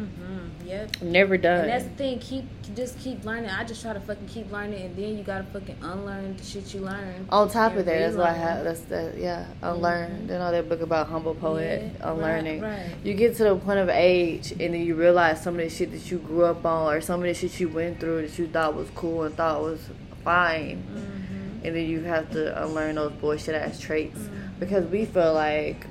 Yep. Never done. And that's the thing. Keep just keep learning. I just try to fucking keep learning, and then you gotta fucking unlearn the shit you learn. On top of that, that's what I have. That's that. Yeah, unlearn. Mm-hmm. Then all that book about humble poet, yeah, unlearning. Right, right. You get to the point of age, and then you realize some of the shit that you grew up on, or some of the shit you went through that you thought was cool and thought was fine, mm-hmm. and then you have to unlearn those bullshit ass traits, mm-hmm. because we feel like,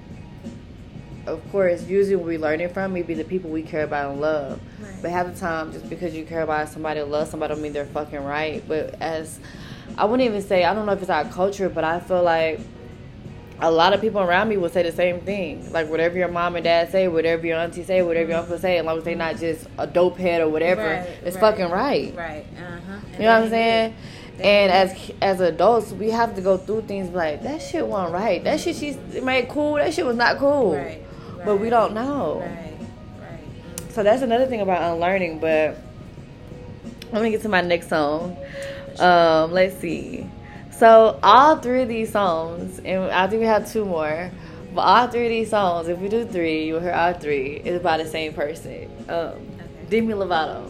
of course, usually when we learn it from, it be the people we care about and love. Right. But half the time, just because you care about somebody and love somebody don't mean they're fucking right. But as, I wouldn't even say, I don't know if it's our culture, but I feel like a lot of people around me will say the same thing. Like, whatever your mom and dad say, whatever your auntie say, whatever your uncle say, as long as they not just a dope head or whatever, right, it's right. fucking right. Right, uh-huh. And you know what I'm saying? And as as adults, we have to go through things like, that shit wasn't right. That shit she made cool, that shit was not cool. Right. But we don't know. Right, right. So that's another thing about unlearning. But let me get to my next song. Um, let's see. So all three of these songs, and I think we have two more, but all three of these songs, if we do three, you'll hear all three, is by the same person. Um, okay. Demi Lovato.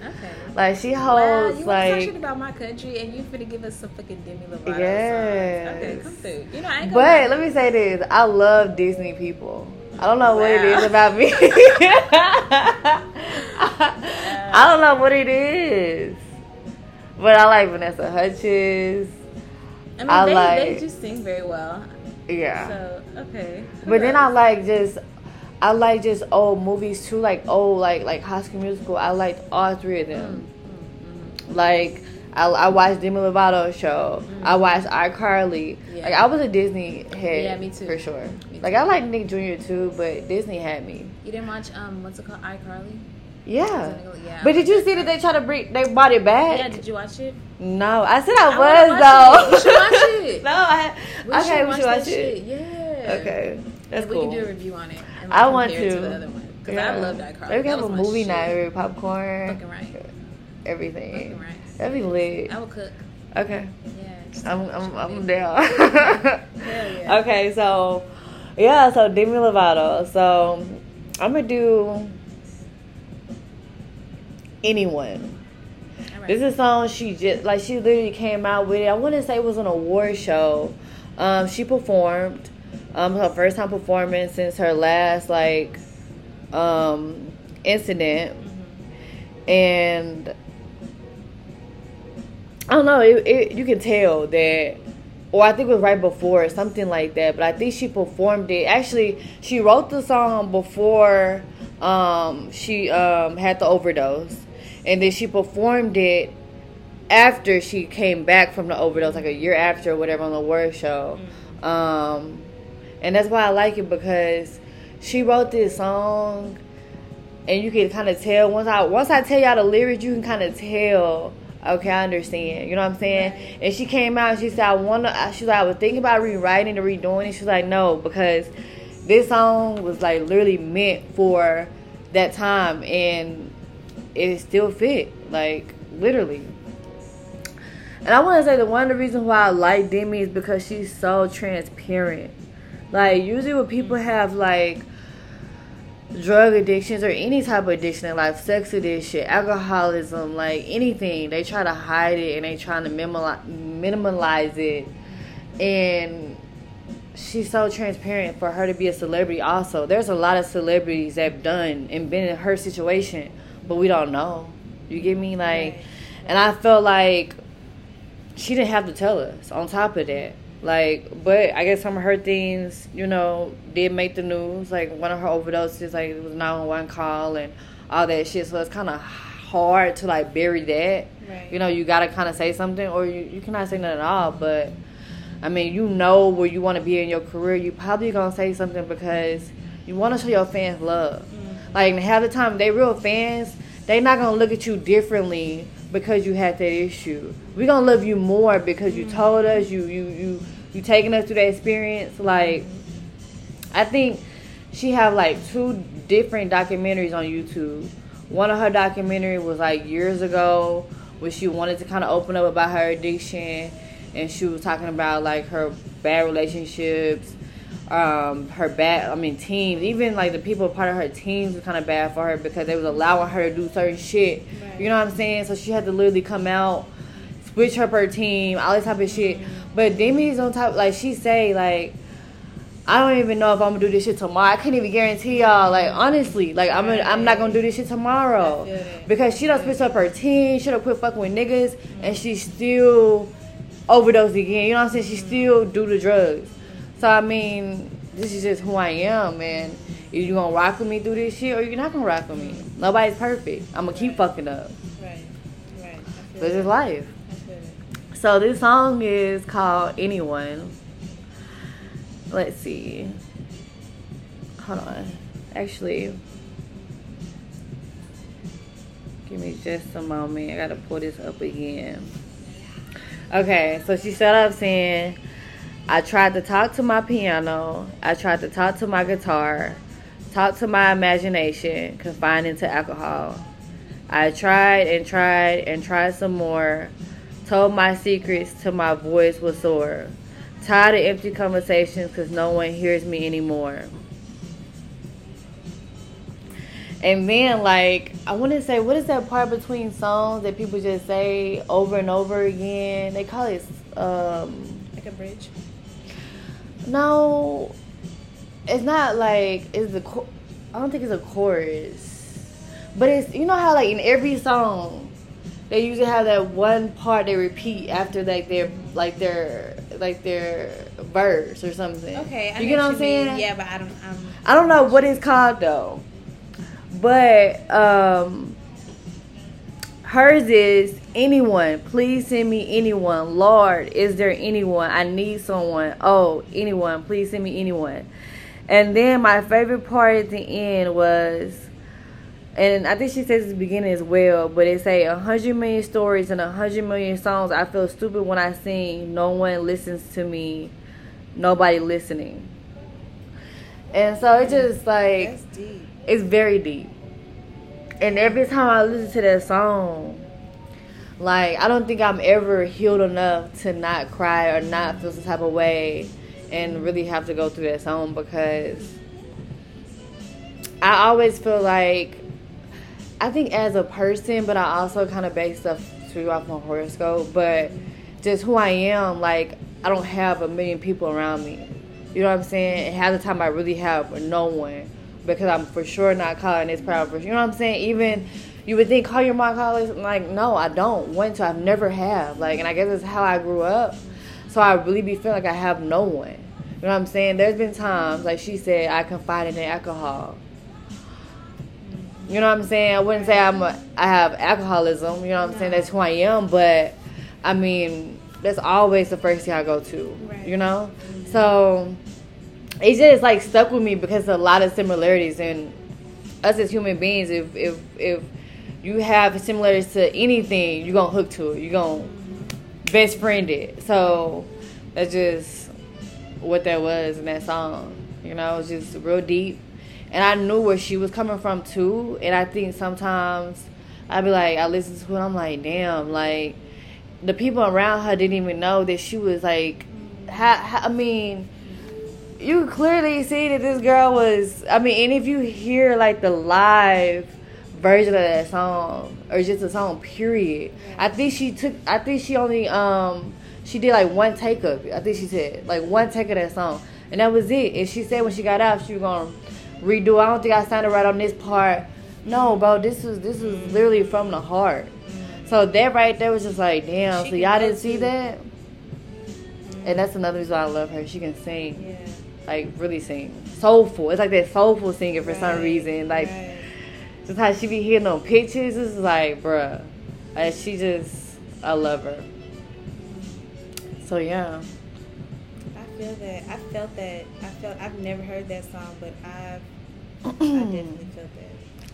Okay. Like, she holds, wow, you like, you talk shit about my country, and you finna give us some fucking Demi Lovato yes. songs. Okay, come through. You know, I ain't gonna But let me say this. I love Disney people. I don't know wow. what it is about me. I, I don't know what it is. But I like Vanessa Hudgens. I mean, I they, like, they just sing very well. Yeah. So, okay. Who but knows? Then I like just, I like just old movies too. Like old, like, like High School Musical. I liked all three of them. Mm-hmm. Like, I, I watched Demi Lovato's show. Mm-hmm. I watched iCarly. Yeah. Like, I was a Disney head. Yeah, me too. For sure. Like, I like Nick Junior too, but Disney had me. You didn't watch, um, what's it called, iCarly? Yeah. yeah. But did you see that they try to bring, they brought it back? Yeah, did you watch it? No. I said I, I was, though. It. We should watch it. no, I, we okay, should we should watch, watch it. it. Yeah. Okay, that's and cool. We can do a review on it. And I want to. to the other one. Because yeah. I love iCarly. Maybe we can have a movie shit. night with popcorn. Fucking right. Everything. Fucking right. That'd be lit. I will cook. Okay. Yeah. I'm I'm I'm down. Hell yeah. Okay, so yeah, so Demi Lovato. So I'm gonna do Anyone. All right. This is a song she just like she literally came out with it. I wanna say it was an award show. Um, she performed um her first time performance since her last like um incident. Mm-hmm. And I don't know, it, it, you can tell that or I think it was right before or something like that. But I think she performed it. Actually, she wrote the song before um, she um, had the overdose. And then she performed it after she came back from the overdose, like a year after or whatever, on the Word Show. Mm-hmm. Um, and that's why I like it, because she wrote this song, and you can kind of tell. Once I once I tell y'all the lyrics, you can kind of tell, okay, I understand. You know what I'm saying? And she came out and she said, I want to, she was like, I was thinking about rewriting and redoing it. She was like, no, because this song was like literally meant for that time, and it still fit, like literally. And I want to say that one of the reasons why I like Demi is because she's so transparent. Like, usually when people have, like, drug addictions or any type of addiction in life, sex addiction, alcoholism, like, anything, they try to hide it and they trying to minimalize it. And she's so transparent for her to be a celebrity also. There's a lot of celebrities that have done and been in her situation, but we don't know. You get me? Like, and I felt like she didn't have to tell us on top of that. Like, but I guess some of her things, you know, did make the news. Like, one of her overdoses, like, it was nine one one call and all that shit. So it's kind of hard to, like, bury that. Right. You know, you got to kind of say something, or you, you cannot say nothing at all. But, I mean, you know where you want to be in your career. You probably going to say something because you want to show your fans love. Mm-hmm. Like, half the time, they real fans, they not going to look at you differently because you had that issue. We're going to love you more because you told us, you you you you taking us through that experience. Like, I think she have like two different documentaries on YouTube. One of her documentary was like years ago, where she wanted to kind of open up about her addiction, and she was talking about like her bad relationships, um, her bad, I mean, teens, even like the people part of her teens was kind of bad for her because they was allowing her to do certain shit. Right. You know what I'm saying? So she had to literally come out, switch up her team, all this type of shit. Mm-hmm. But Demi's on top, like she say, like, I don't even know if I'm gonna do this shit tomorrow. I couldn't even guarantee y'all, like, honestly, like, I'm gonna, I'm not gonna do this shit tomorrow because she done switched up her team, she done quit fucking with niggas, mm-hmm. and she still overdosed again. You know what I'm saying? She mm-hmm. still do the drugs. So, I mean, this is just who I am, man. If you gonna rock with me through this shit, or you're not gonna rock with me. Nobody's perfect. I'm gonna right. keep fucking up. Right, right. So this is life. I feel it. So this song is called Anyone. Let's see. Hold on. Actually, give me just a moment. I gotta pull this up again. Okay, so she shut up saying, I tried to talk to my piano, I tried to talk to my guitar, talk to my imagination, confined into alcohol. I tried and tried and tried some more, told my secrets till my voice was sore. Tired of empty conversations because no one hears me anymore. And then, like, I want to say, what is that part between songs that people just say over and over again? They call it, um... like a bridge? No, it's not like it's the. Cho- I don't think it's a chorus, but it's, you know how like in every song, they usually have that one part they repeat after like their like their like their verse or something. Okay, I you get what I'm mean. saying? Yeah, but I don't. I'm, I don't know what it's called though, but um, hers is anyone. Please send me anyone. Lord, is there anyone? I need someone. Oh, anyone. Please send me anyone. And then my favorite part at the end was, and I think she says at the beginning as well, but it say a hundred million stories and a hundred million songs. I feel stupid when I sing. No one listens to me. Nobody listening. And so it's just like, that's deep. It's very deep. And every time I listen to that song, like, I don't think I'm ever healed enough to not cry or not feel some type of way and really have to go through that song, because I always feel like, I think as a person, but I also kind of base stuff too off my horoscope, but just who I am, like, I don't have a million people around me. You know what I'm saying? And half the time I really have no one, because I'm for sure not calling this proud person. You know what I'm saying? Even you would think, call your mom, call this. I'm like, no, I don't want to. I've never have. Like, and I guess that's how I grew up. So I really be feeling like I have no one. You know what I'm saying? There's been times, like she said, I confided in alcohol. You know what I'm saying? I wouldn't say I'm a, I have alcoholism. You know what I'm no. saying? That's who I am. But, I mean, that's always the first thing I go to. Right. You know? Mm-hmm. So, it just, like, stuck with me because a lot of similarities. And us as human beings, if if, if you have similarities to anything, you're going to hook to it. You're going to mm-hmm. best friend it. So, that's just what that was in that song. You know? It was just real deep. And I knew where she was coming from, too. And I think sometimes I'd be like, I listen to it, and I'm like, damn, like, the people around her didn't even know that she was, like, how, how, I mean, you clearly see that this girl was, I mean, and if you hear, like, the live version of that song, or just the song, period, I think she took, I think she only, um, she did, like, one take of it. I think she said, like, one take of that song. And that was it. And she said when she got out, she was going to redo. I don't think I sounded right on this part. No, bro, this was this was literally from the heart. So that right there was just like, damn. She so y'all didn't see too. that, and that's another reason why I love her. She can sing, yeah. like really sing, soulful. It's like that soulful singing for right. some reason. Like right. just how she be hitting on pitches. This is like, bruh, like she just, I love her. So yeah. I feel that. I felt that. I felt. I've never heard that song, but I've, I definitely felt that.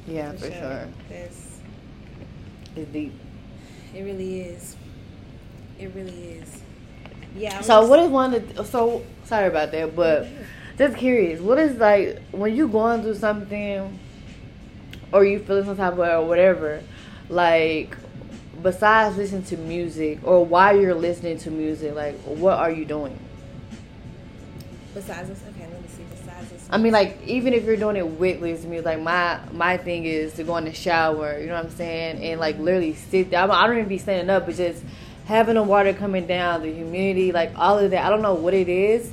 Yeah, for, for sure. sure. That's. It's deep. It really is. It really is. Yeah. I'm so what is one of the, so sorry about that, but just curious, what is like when you going through something, or you feeling some type of way or whatever, like. Besides listening to music, or while you're listening to music, like what are you doing? Besides, okay, let me see. Besides, this, I mean, like even if you're doing it with listening to music, like my my thing is to go in the shower. You know what I'm saying? And like literally sit there. I don't even be standing up, but just having the water coming down, the humidity, like all of that. I don't know what it is.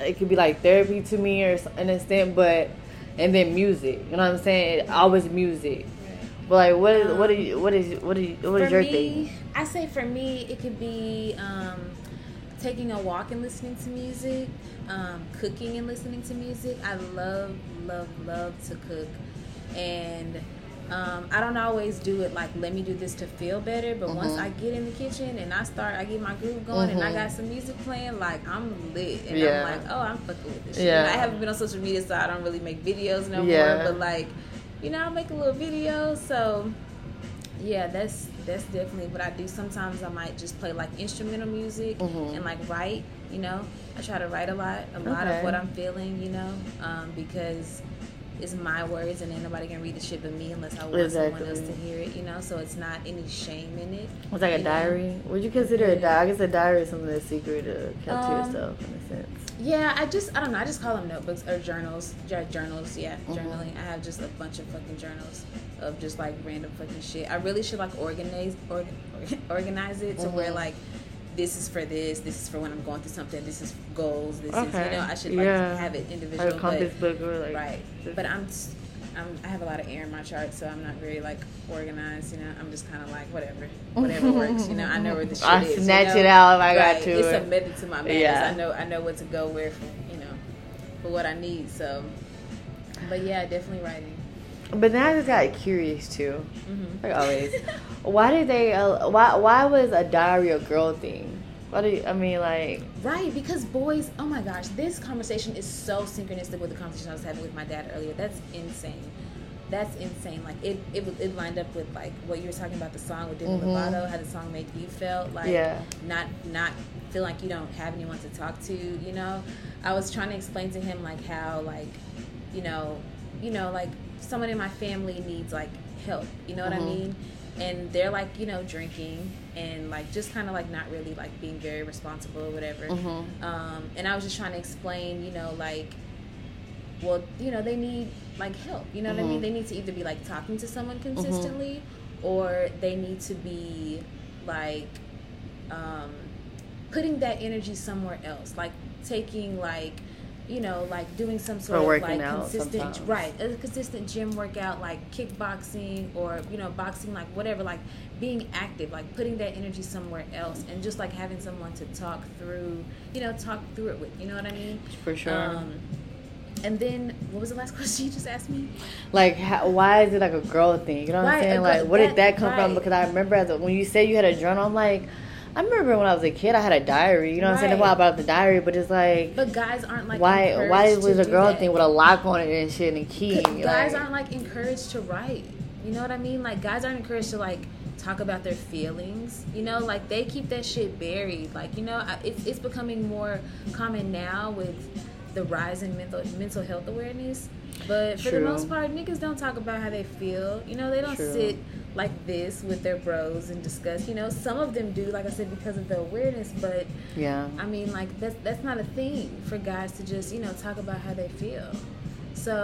It could be like therapy to me or an extent, but and then music. You know what I'm saying? Always music. But like, what is um, what is what is what is what is your me, thing? I say for me, it could be. Um, Taking a walk and listening to music, um, cooking and listening to music. I love, love, love to cook. And um, I don't always do it like, let me do this to feel better. But mm-hmm. once I get in the kitchen and I start, I get my groove going mm-hmm. and I got some music playing, like I'm lit. And yeah. I'm like, oh, I'm fucking with this shit. Yeah. I haven't been on social media, so I don't really make videos no yeah. more. But like, you know, I'll make a little video. So yeah, that's... That's definitely what I do. Sometimes I might just play like instrumental music mm-hmm. and like write, you know. I try to write a lot, a lot okay. of what I'm feeling, you know, um, because it's my words and ain't nobody can read the shit but me unless I want exactly. someone else to hear it, you know. So it's not any shame in it. It's like a know? diary. Would you consider yeah. a diary? I guess a diary is something that's secret or kept um, to yourself in a sense. Yeah, I just, I don't know, I just call them notebooks or journals. Yeah, journals, yeah, mm-hmm. journaling. I have just a bunch of fucking journals of just, like, random fucking shit. I really should, like, organize or, organize it to mm-hmm. where, like, this is for this, this is for when I'm going through something, this is goals, this okay. is, you know, I should, like, yeah. have it individual. Like a compass book or, like... Right, but I'm, I'm, I have a lot of air in my chart, so I'm not very, like, organized, you know. I'm just kind of like, whatever, whatever works, you know. I know where the shit I is, I snatch you know? it out if I right. got to. It's a method to my madness. Yeah. I know, I know what to go where, for, you know, for what I need, so... But, yeah, definitely writing. But then I just got curious too, mm-hmm. like always. Why did they? Uh, why? Why was a diary a girl thing? Why do you, I mean like? Right, because boys. Oh my gosh, this conversation is so synchronistic with the conversation I was having with my dad earlier. That's insane. That's insane. Like it, it, it lined up with like what you were talking about the song with Demi mm-hmm. Lovato. How the song made you feel like yeah. not not feel like you don't have anyone to talk to. You know, I was trying to explain to him like how like, you know, you know like. someone in my family needs like help, you know what mm-hmm. I mean? And they're like, you know, drinking and like just kind of like not really like being very responsible or whatever. Mm-hmm. Um, and I was just trying to explain, you know, like, well, you know, they need like help, you know mm-hmm. what I mean? They need to either be like talking to someone consistently mm-hmm. or they need to be like um, putting that energy somewhere else, like taking like, you know, like doing some sort or of like consistent, sometimes. right, a consistent gym workout, like kickboxing or, you know, boxing, like whatever, like being active, like putting that energy somewhere else and just like having someone to talk through, you know, talk through it with, you know what I mean? For sure. Um, And then, what was the last question you just asked me? Like, how, why is it like a girl thing? You know what right, I'm saying? Like, where did that come right. from? Because I remember as a, when you said you had a journal, I'm like, I remember when I was a kid, I had a diary. You know what right. I'm saying? Well, about the diary, but it's like... But guys aren't, like, why? Why is it a girl that. thing with a lock on it and shit and a key? Guys like, aren't, like, encouraged to write. You know what I mean? Like, guys aren't encouraged to, like... talk about their feelings, you know, like they keep that shit buried, like, you know, it's it's becoming more common now with the rise in mental mental health awareness, but for True. the most part, niggas don't talk about how they feel, you know, they don't True. sit like this with their bros and discuss, you know, some of them do, like I said, because of the awareness, but yeah, I mean, like, that's that's not a thing for guys to just, you know, talk about how they feel, so,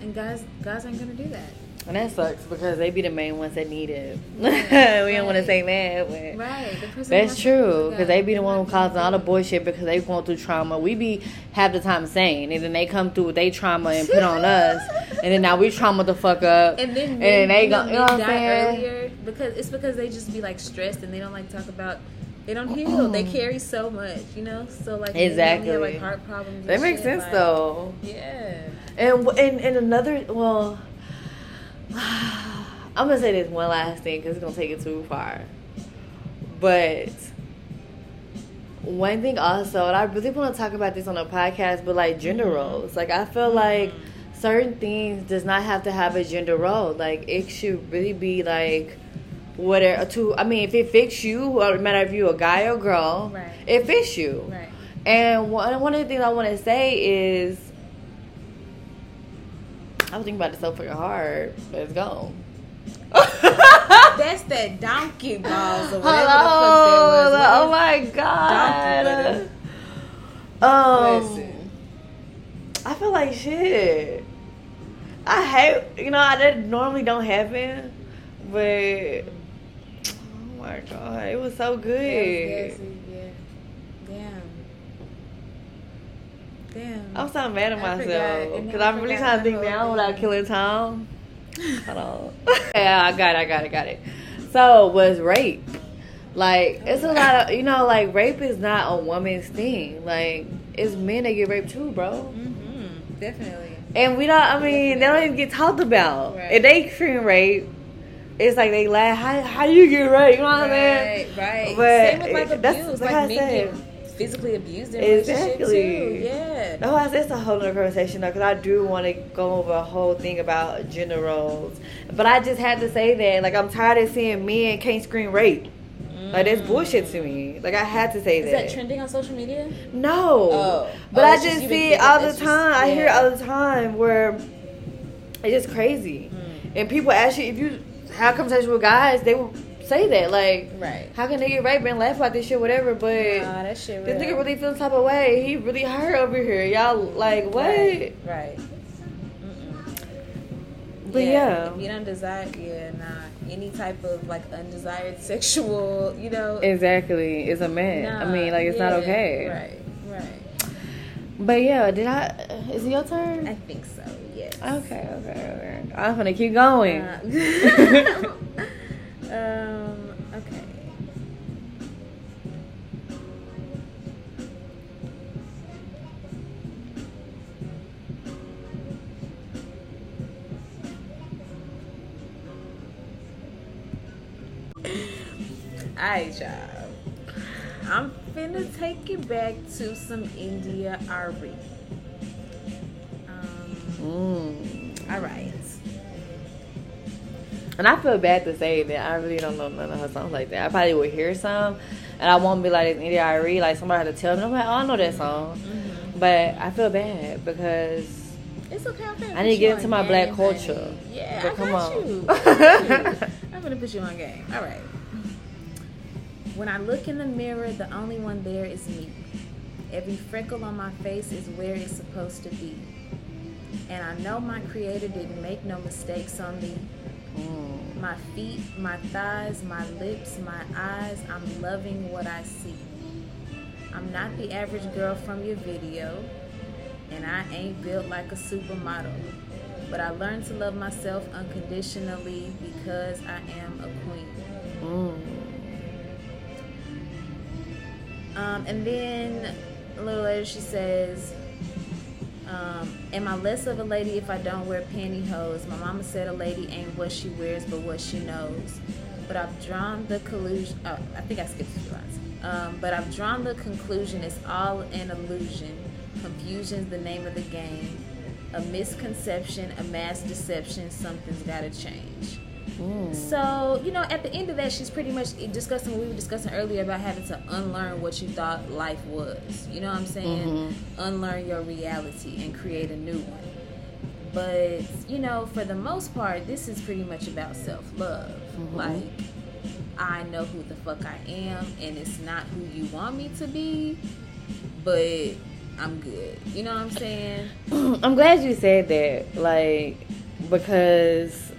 and guys, guys aren't gonna do that. And that sucks because they be the main ones that need it. Right, we don't right. want to say that, but right. the that's true because they be the one who causing all the bullshit because they going through trauma. We be half the time sane, and then they come through with their trauma and put on us, and then now we trauma the fuck up, and then and men, they go, you know what I'm saying? Earlier because it's because they just be like stressed and they don't like talk about. They don't heal. They carry so much, you know. So like exactly, they have, like heart problems. That makes shit. sense like, though. Yeah. And and and another well. I'm gonna say this one last thing because it's gonna take it too far. But one thing also, and I really want to talk about this on a podcast, but like gender roles, like I feel like certain things does not have to have a gender role. Like it should really be like whatever. To I mean, if it fits you, no matter if you a guy or girl, right. it fits you. Right. And one one of the things I want to say is. I was thinking about it so fucking hard, but it's gone. That's that donkey balls or whatever Hello, the fuck that was. What oh my god. Um, Listen. I feel like shit. I hate, you know, I, that normally don't happen, but oh my god, it was so good. It was gassy, yeah. Damn. Damn. I'm so mad at myself because I'm really trying to think now without killing time. Hold on. Yeah, I got it, I got it, got it. So, was rape. Like, oh, it's a lot of, you know, like, rape is not a woman's thing. Like, it's men that get raped too, bro. Mm-hmm. Definitely. And we don't, I mean, Definitely. they don't even get talked about. Right. If they scream rape, it's like they laugh. How, how do you get raped? You know what right, I mean? Right, right. Same with, like, abuse. Like, like men physically abused in exactly. relationship too. Yeah. No, that's a whole other conversation though, because I do want to go over a whole thing about gender roles. But I just had to say that, like, I'm tired of seeing men can't scream rape. Mm. Like, that's bullshit to me. Like, I had to say Is that. Is that trending on social media? No. Oh. But oh, I just see it all the time. Just, yeah. I hear it all the time where it's just crazy. Mm. And people actually, if you have conversations with guys, they will say that, like, right. how can they get raped and laugh about this shit, whatever, but nah, that shit this nigga really feels type of way. He really hurt over here. Y'all, like, what? Right. right. But, yeah. yeah. If you don't desire, yeah, nah. Any type of, like, undesired sexual, you know. Exactly. It's a man. Nah, I mean, like, it's yeah, not okay. Right, right. But, yeah, did I, is it your turn? I think so, yes. Okay, okay, okay. I'm gonna keep going. Uh, Um, okay. Alright, y'all. I'm finna take it back to some India.Arie. Um, mm. Alright. And I feel bad to say that I really don't know none of her songs like that. I probably would hear some, and I won't be like, it's India.Arie. Like, somebody had to tell me, I'm like, oh, I know that song. Mm-hmm. But I feel bad because it's okay, okay, I need to get into my game, black culture. Honey. Yeah, but I come got on. You. I got you. I'm going to put you on game. All right. When I look in the mirror, the only one there is me. Every freckle on my face is where it's supposed to be. And I know my creator didn't make no mistakes on me. Mm. My feet, my thighs, my lips, my eyes, I'm loving what I see. I'm not the average girl from your video. and I ain't built like a supermodel, but I learned to love myself unconditionally because I am a queen. Mm. Um, and then a little later she says, um, am I less of a lady if I don't wear pantyhose? My mama said a lady ain't what she wears but what she knows. But I've drawn the collusion, oh, I think I skipped a few lines. Um, but I've drawn the conclusion it's all an illusion. Confusion's the name of the game. A misconception, a mass deception, something's gotta change. Mm. So, you know, at the end of that, she's pretty much discussing what we were discussing earlier about having to unlearn what you thought life was. You know what I'm saying? Mm-hmm. Unlearn your reality and create a new one. But, you know, for the most part, this is pretty much about self-love. Mm-hmm. Like, I know who the fuck I am, and it's not who you want me to be, but I'm good. You know what I'm saying? I'm glad you said that, like, because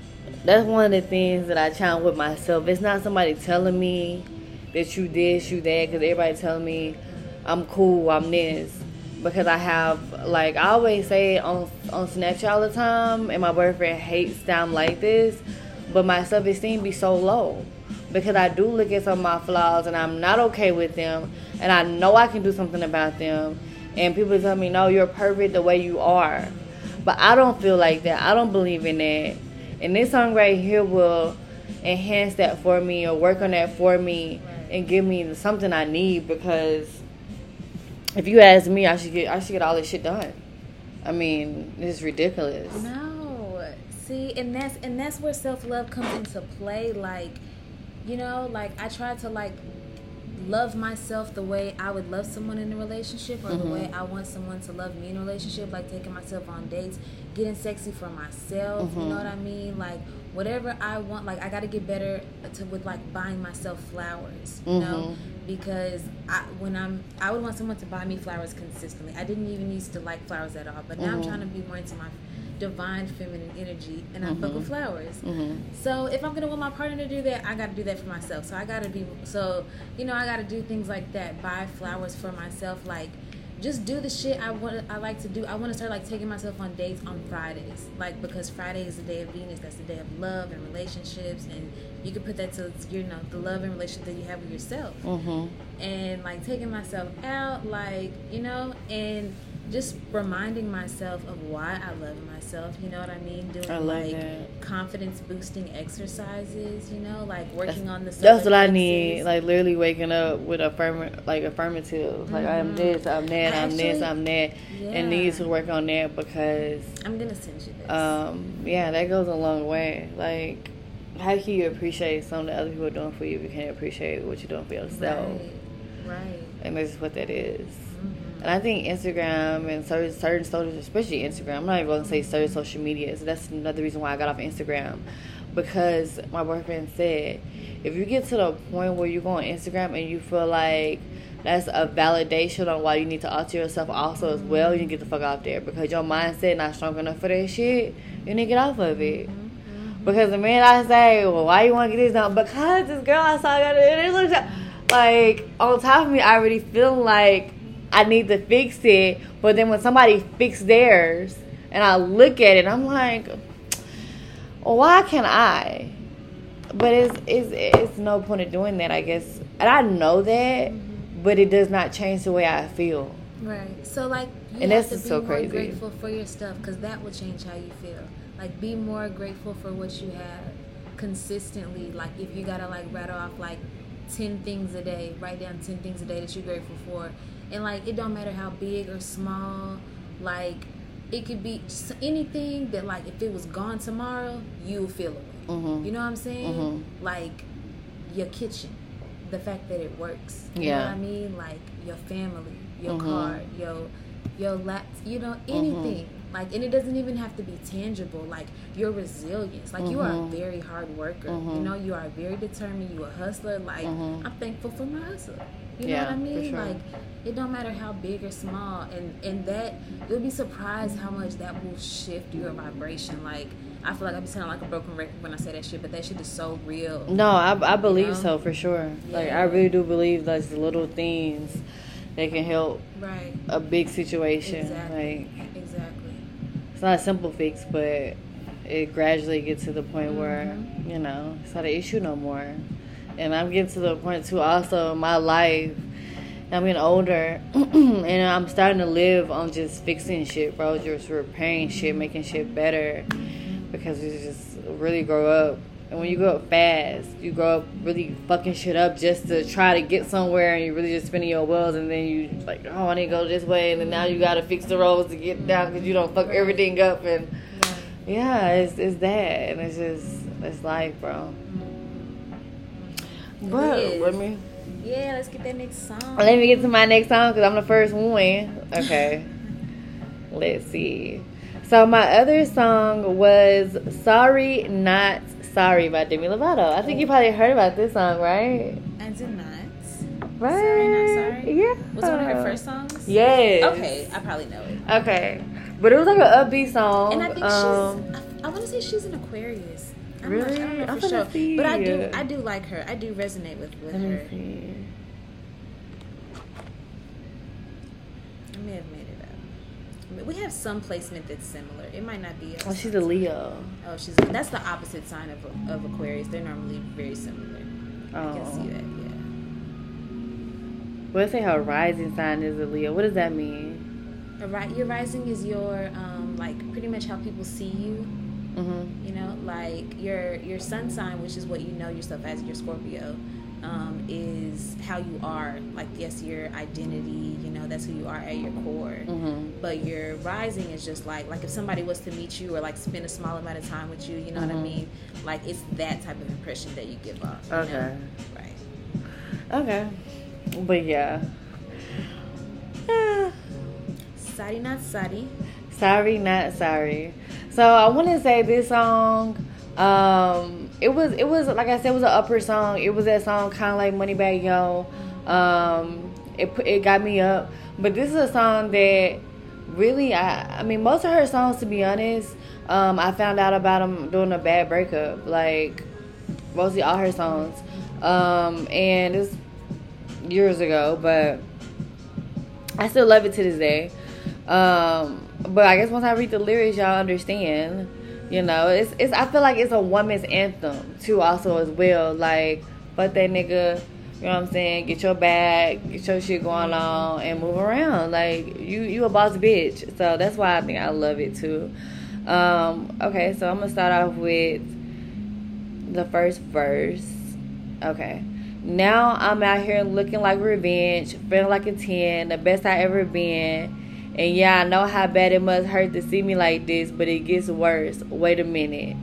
that's one of the things that I challenge with myself. It's not somebody telling me that you this, you that, because everybody telling me I'm cool, I'm this. Because I have, like, I always say it on, on Snapchat all the time, and my boyfriend hates that I'm like this, but my self-esteem be so low. Because I do look at some of my flaws, and I'm not okay with them, and I know I can do something about them. And people tell me, no, you're perfect the way you are. But I don't feel like that. I don't believe in that. And this song right here will enhance that for me or work on that for me and give me something I need, because if you ask me, I should get I should get all this shit done. I mean, it's ridiculous. No. See, and that's and that's where self-love comes into play. Like, you know, like I try to like love myself the way I would love someone in a relationship, or mm-hmm. the way I want someone to love me in a relationship, like taking myself on dates, getting sexy for myself, mm-hmm. you know what I mean? Like, whatever I want, like, I got to get better to, with, like, buying myself flowers, you mm-hmm. know? Because I, when I'm, I would want someone to buy me flowers consistently. I didn't even used to like flowers at all, but now mm-hmm. I'm trying to be more into my divine feminine energy, and I mm-hmm. fuck with flowers. Mm-hmm. So if I'm gonna want my partner to do that, I gotta do that for myself. So I gotta be, so you know, I gotta do things like that. Buy flowers for myself, like just do the shit I want. I like to do. I want to start like taking myself on dates on Fridays, like because Friday is the day of Venus. That's the day of love and relationships, and you can put that to, you know, the love and relationship that you have with yourself. Mm-hmm. And like taking myself out, like, you know, and just reminding myself of why I love myself, you know what I mean? Doing I like, like confidence boosting exercises, you know, like working that's, on the that's what I need. Like literally waking up with affirm like affirmative. Mm-hmm. Like I am this, I'm that, I'm actually, this, I'm that. Yeah. And need to work on that because I'm gonna send you this. Um, yeah, that goes a long way. Like how can you appreciate something that other people are doing for you if you can't appreciate what you're doing for yourself? Right. Right. And that's what that is. And I think Instagram and certain, certain social, especially Instagram, I'm not even going to say certain social media. So that's another reason why I got off Instagram. Because my boyfriend said, if you get to the point where you go on Instagram and you feel like that's a validation on why you need to alter yourself also as well, you need to get the fuck off there. Because your mindset not strong enough for that shit, you need to get off of it. Because the minute I say, well, why you want to get this done? Because this girl I saw got it. Like, on top of me, I already feel like I need to fix it, but then when somebody fixed theirs and I look at it, I'm like, why can't I? But it's it's it's no point in doing that, I guess. And I know that, mm-hmm. but it does not change the way I feel. Right. So like, you and have that's to be so more crazy. Grateful for your stuff, because that will change how you feel. Like, be more grateful for what you have consistently. Like, if you gotta like rattle off like ten things a day, write down ten things a day that you're grateful for. And, like, it don't matter how big or small. Like, it could be anything that, like, if it was gone tomorrow, you'll feel it. Mm-hmm. You know what I'm saying? Mm-hmm. Like, your kitchen. The fact that it works. You yeah. know what I mean? Like, your family, your mm-hmm. car, your, your lap, you know, anything. Mm-hmm. Like, and it doesn't even have to be tangible. Like, your resilience. Like, mm-hmm. you are a very hard worker. Mm-hmm. You know, you are very determined. You a hustler. Like, mm-hmm. I'm thankful for my hustle. You know yeah, what I mean? Sure. Like, it don't matter how big or small, and, and that, you'll be surprised how much that will shift your vibration. Like, I feel like I'm sounding like a broken record when I say that shit, but that shit is so real. No, I, I believe you know? so, for sure. Yeah. Like, I really do believe, like, the little things that can help right. a big situation. Exactly. Like, exactly. It's not a simple fix, but it gradually gets to the point mm-hmm. where, you know, it's not an issue no more. And I'm getting to the point, too, also in my life, I'm getting older, and I'm starting to live on just fixing shit, bro, just repairing shit, making shit better, because we just really grow up. And when you grow up fast, you grow up really fucking shit up just to try to get somewhere, and you're really just spinning your wheels, and then you like, oh, I need to go this way, and then now you got to fix the roads to get down because you don't fuck everything up. And, yeah, it's it's that, and it's just, it's life, bro. But let me. Yeah, let's get that next song. Let me get to my next song because I'm the first one. Okay. Let's see. So my other song was "Sorry Not Sorry" by Demi Lovato. I think you probably heard about this song, right? I did not. Right? Sorry Not Sorry? Yeah. Was it one of her first songs? Yes. Okay, I probably know it. Okay. But it was like an upbeat song. And I think um, she's, I, I want to say she's an Aquarius. I'm really? Not, I don't know for sure. See. But I do I do like her. I do resonate with, with her. See. I may have made it up. I mean, we have some placement that's similar. It might not be. Oh, she's a Leo. Oh, she's that's the opposite sign of of Aquarius. They're normally very similar. Oh. I can see that, yeah. Well, say her rising sign is a Leo. What does that mean? A, your rising is your, um, like, pretty much how people see you. Mm-hmm. You know, like your your sun sign, which is what you know yourself as, your Scorpio, um, is how you are. Like, yes, your identity, you know, that's who you are at your core. Mm-hmm. But your rising is just like, like if somebody was to meet you or like spend a small amount of time with you, you know mm-hmm. what I mean? Like, it's that type of impression that you give off. You okay. know? Right. Okay. But yeah. Ah. Sorry, not sorry. Sorry, not sorry. So I want to say this song, um, it was, it was like I said, it was an upper song. It was that song kind of like Moneybagg Yo. Um, it it got me up. But this is a song that really, I I mean, most of her songs, to be honest, um, I found out about them during a bad breakup. Like, mostly all her songs. Um, and it's years ago, but I still love it to this day. Um, but I guess once I read the lyrics, y'all understand, you know, it's, it's, I feel like it's a woman's anthem too, also as well. Like, fuck that nigga, you know what I'm saying? Get your bag, get your shit going on and move around. Like, you, you a boss bitch. So that's why I think I love it too. Um, okay. So I'm going to start off with the first verse. Okay. Now I'm out here looking like revenge, feeling like a ten, the best I ever been. And yeah, I know how bad it must hurt to see me like this, but it gets worse. Wait a minute.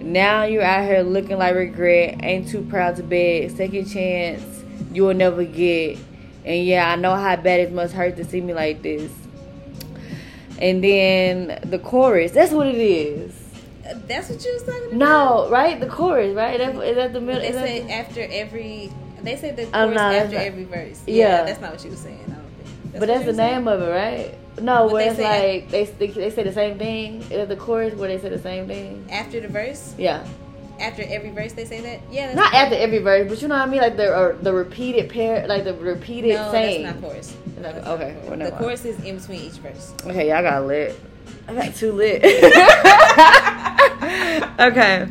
Now you're out here looking like regret. Ain't too proud to beg. Second chance you will never get. And yeah, I know how bad it must hurt to see me like this. And then the chorus. That's what it is. Uh, that's what you was talking about? No, right? The chorus, right? That's, is that the middle? They say the, after every... They say the chorus not, after not, every verse. Yeah, yeah. That's not what you were saying. No. That's but that's the name saying. Of it, right? No, but where it's say, like they, they they say the same thing at the chorus where they say the same thing after the verse. Yeah, after every verse they say that. Yeah, that's not after every verse, but you know what I mean, like the or the repeated pair, like the repeated no, saying. That's not chorus. No, that's okay, not chorus. Well, the chorus is in between each verse. Okay, y'all got lit. I got too lit. Okay,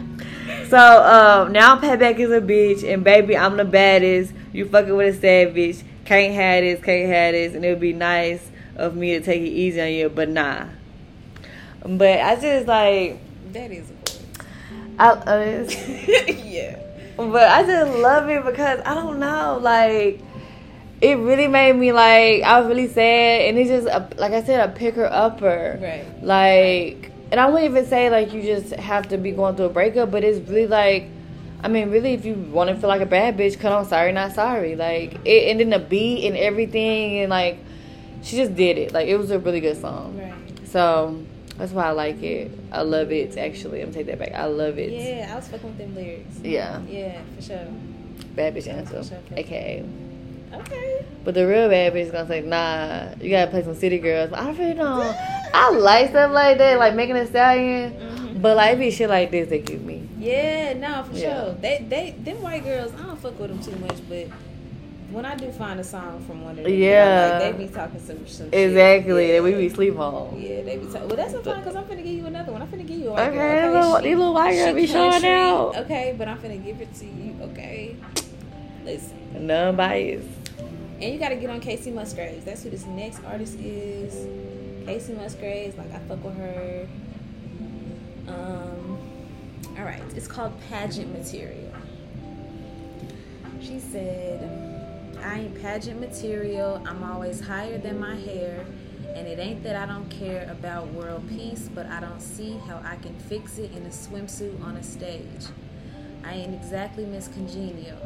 so um, now Payback is a bitch, and baby, I'm the baddest. You fucking with a savage. Can't have this, can't have this, and it would be nice of me to take it easy on you, but nah. But I just like that is a voice. I, uh, yeah. But I just love it because I don't know, like it really made me like I was really sad, and it's just a, like I said, a picker upper, right? Like, right. And I wouldn't even say like you just have to be going through a breakup, but it's really like. I mean, really, if you want to feel like a bad bitch, cut on Sorry Not Sorry. Like, it ended in a beat and everything, and, like, she just did it. Like, it was a really good song. Right. So, that's why I like it. I love it, actually. I'm going to take that back. I love it. Yeah, I was fucking with them lyrics. Yeah. Yeah, for sure. Bad bitch anthem, sure, a k a. Okay. But the real bad bitch is going to say, nah, you got to play some City Girls. I really don't. I like stuff like that, like Megan Thee Stallion. Mm-hmm. But, like, it be shit like this that give me. Yeah, no, for yeah. sure. They, they, them white girls, I don't fuck with them too much, but when I do find a song from one of them, yeah, like, they be talking some, some exactly. shit. Exactly, yeah. we be sleep on. Yeah, they be talking. Well, that's a fine because I'm finna give you another one. I'm finna give you a white okay, girl. Okay, little, she, these little white girls be showing out. Okay, but I'm finna give it to you. Okay, listen. None biased. And you gotta get on Kacey Musgraves. That's who this next artist is. Kacey Musgraves. Like I fuck with her. Um. All right. It's called Pageant Material. She said, I ain't pageant material, I'm always higher than my hair, and it ain't that I don't care about world peace, but I don't see how I can fix it in a swimsuit on a stage. I ain't exactly Miss Congenial.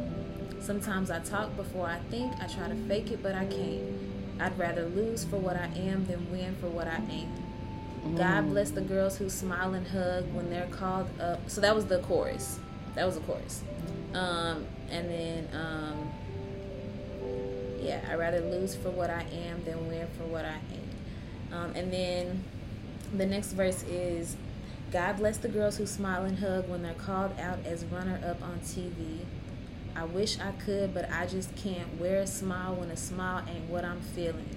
Sometimes I talk before I think, I try to fake it, but I can't. I'd rather lose for what I am than win for what I ain't. Mm. God bless the girls who smile and hug when they're called up. So that was the chorus. That was the chorus. Um, and then... Um, Yeah, I'd rather lose for what I am than win for what I ain't. Um, and then the next verse is, God bless the girls who smile and hug when they're called out as runner-up on T V. I wish I could, but I just can't wear a smile when a smile ain't what I'm feeling.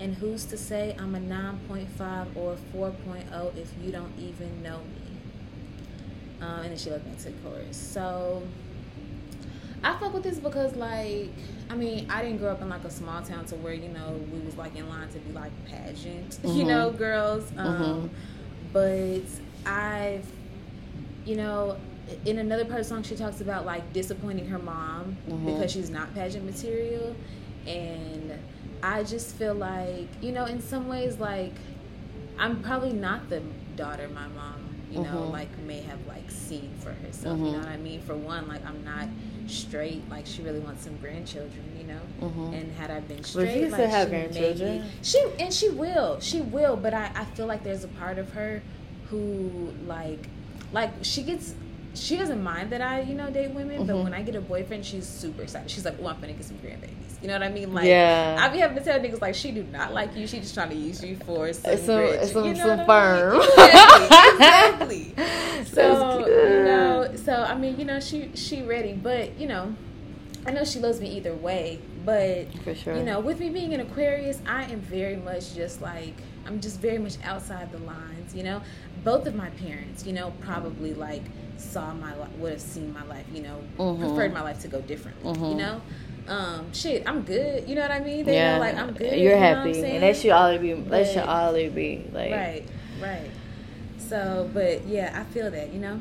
And who's to say I'm a nine point five or a four point oh if you don't even know me? Um, and then she looked into the chorus. So... I fuck with this because, like, I mean, I didn't grow up in, like, a small town to where, you know, we was, like, in line to be, like, pageant, mm-hmm. you know, girls. Um, mm-hmm. But I've, you know, in another part of the song, she talks about, like, disappointing her mom mm-hmm. because she's not pageant material. And I just feel like, you know, in some ways, like, I'm probably not the daughter my mom, you know, mm-hmm. like, may have, like, seen for herself. Mm-hmm. You know what I mean? For one, like, I'm not... straight, like she really wants some grandchildren, you know. Mm-hmm. And had I been straight, well, she still like have she grandchildren. Maybe, she and she will, she will. But I, I, feel like there's a part of her who like, like she gets, she doesn't mind that I, you know, date women. Mm-hmm. But when I get a boyfriend, she's super excited. She's like, oh, I'm gonna get some grandbabies. You know what I mean? Like, yeah. I be having to tell niggas like she do not like you. She just trying to use you for some, it's some, rich, some, you know some firm. I mean? Exactly. exactly. So you know. So, I mean, you know, she she ready, but, you know, I know she loves me either way, but, for sure. you know, with me being an Aquarius, I am very much just, like, I'm just very much outside the lines, you know? Both of my parents, you know, probably, like, saw my life, would have seen my life, you know, mm-hmm. preferred my life to go differently, mm-hmm. you know? Um, shit, I'm good, you know what I mean? They yeah. know, like, I'm good, You're you know happy, what I'm and that should always be, that but, should always be, like... Right, right. So, but, yeah, I feel that, you know?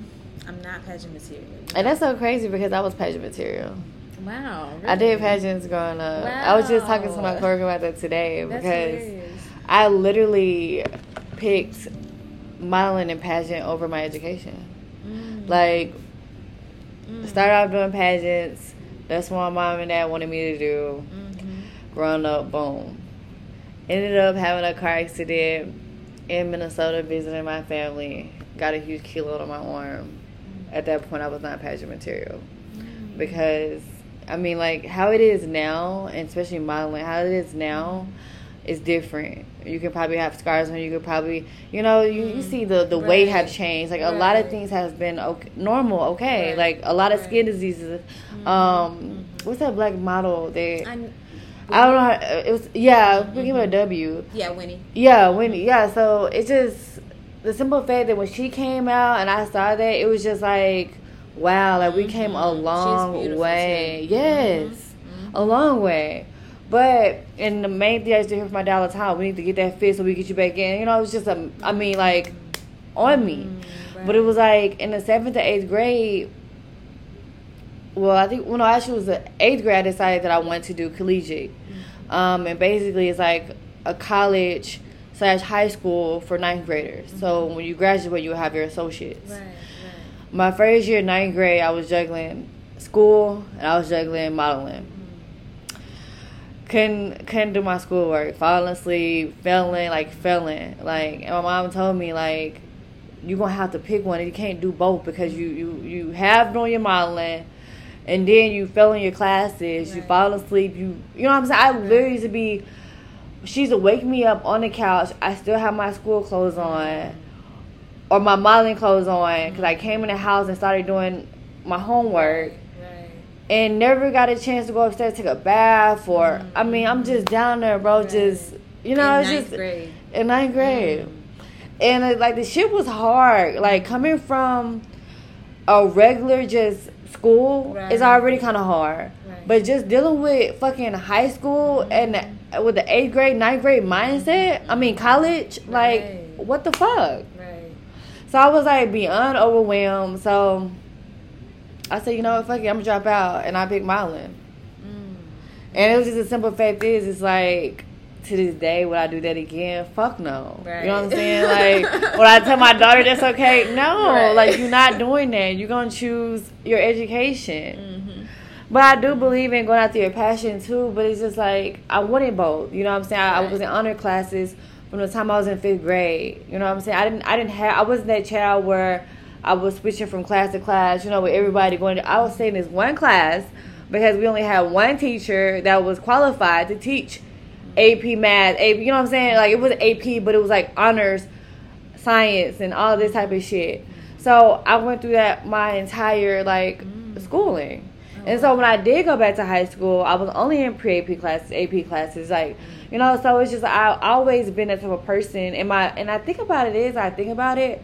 I'm not pageant material. And that's so crazy because I was pageant material. Wow. Really? I did pageants growing up. Wow. I was just talking to my coworker about that today that's because hilarious. I literally picked modeling and pageant over my education. Mm. Like, mm. started off doing pageants. That's what my mom and dad wanted me to do. Mm-hmm. Growing up, boom. Ended up having a car accident in Minnesota visiting my family. Got a huge keloid on my arm. At that point, I was not pageant material. Mm-hmm. Because, I mean, like, how it is now, and especially modeling, how it is now is different. You could probably have scars on you. You could probably, you know, you, mm-hmm. you see the, the right. weight have changed. Like, right. a lot of things have been okay, normal, okay. Right. Like, a lot of right. skin diseases. Mm-hmm. Um, mm-hmm. What's that black model that... I'm- I don't know how... It was, yeah, we give her a W. Yeah, Winnie. Yeah, Winnie. Mm-hmm. Yeah, so it just... The simple fact that when she came out and I saw that, it was just like, wow, like we mm-hmm. came a long way. Too. Yes, mm-hmm. a long way. But, and the main thing I used to hear from my dad all the time, we need to get that fit so we get you back in. You know, it was just, a, I mean, like, on me. Mm-hmm. Right. But it was like in the seventh to eighth grade, well, I think, well, no, actually it was the eighth grade I decided that I wanted to do collegiate. Mm-hmm. Um, and basically it's like a college slash high school for ninth graders. Mm-hmm. So when you graduate, you have your associates. Right, right. My first year, ninth grade, I was juggling school and I was juggling modeling. Mm-hmm. Couldn't couldn't do my schoolwork. Falling asleep, failing, like failing. Like, and my mom told me, like, you're gonna have to pick one. You can't do both because you you you have done your modeling, and then you fail in your classes. Right. You fall asleep. You you know what I'm saying? I literally used to be. She's to wake me up on the couch. I still have my school clothes on or my modeling clothes on because I came in the house and started doing my homework. Right. and never got a chance to go upstairs to take a bath or, mm-hmm. I mean, I'm just down there, bro, right. just, you know, it's just... Grade. In ninth grade. Mm-hmm. And, it, like, the shit was hard. Like, coming from a regular just school right. is already kind of hard. Right. But just dealing with fucking high school mm-hmm. and the, with the eighth grade, ninth grade mindset, I mean, college, like, right. what the fuck? Right. So I was, like, beyond overwhelmed. So... I said, you know what, fuck it, I'm going to drop out. And I picked Milan. Mm. And it was just a simple fact is, it's like, to this day, would I do that again? Fuck no. Right. You know what I'm saying? Like, would I tell my daughter that's okay? No. Right. Like, you're not doing that. You're going to choose your education. Mm-hmm. But I do believe in going after your passion, too. But it's just like, I wanted both. You know what I'm saying? Right. I was in honor classes from the time I was in fifth grade. You know what I'm saying? I didn't, I didn't have, I wasn't that child where... I was switching from class to class, you know, with everybody going to, I was staying in this one class because we only had one teacher that was qualified to teach A P math, A P, you know what I'm saying? Like, it was A P, but it was like honors, science, and all this type of shit. So I went through that my entire, like, mm. schooling. Oh. And so when I did go back to high school, I was only in pre-A P classes, A P classes, like, you know, so it's just, I've always been that type of person. And, my, and I think about it is, I think about it,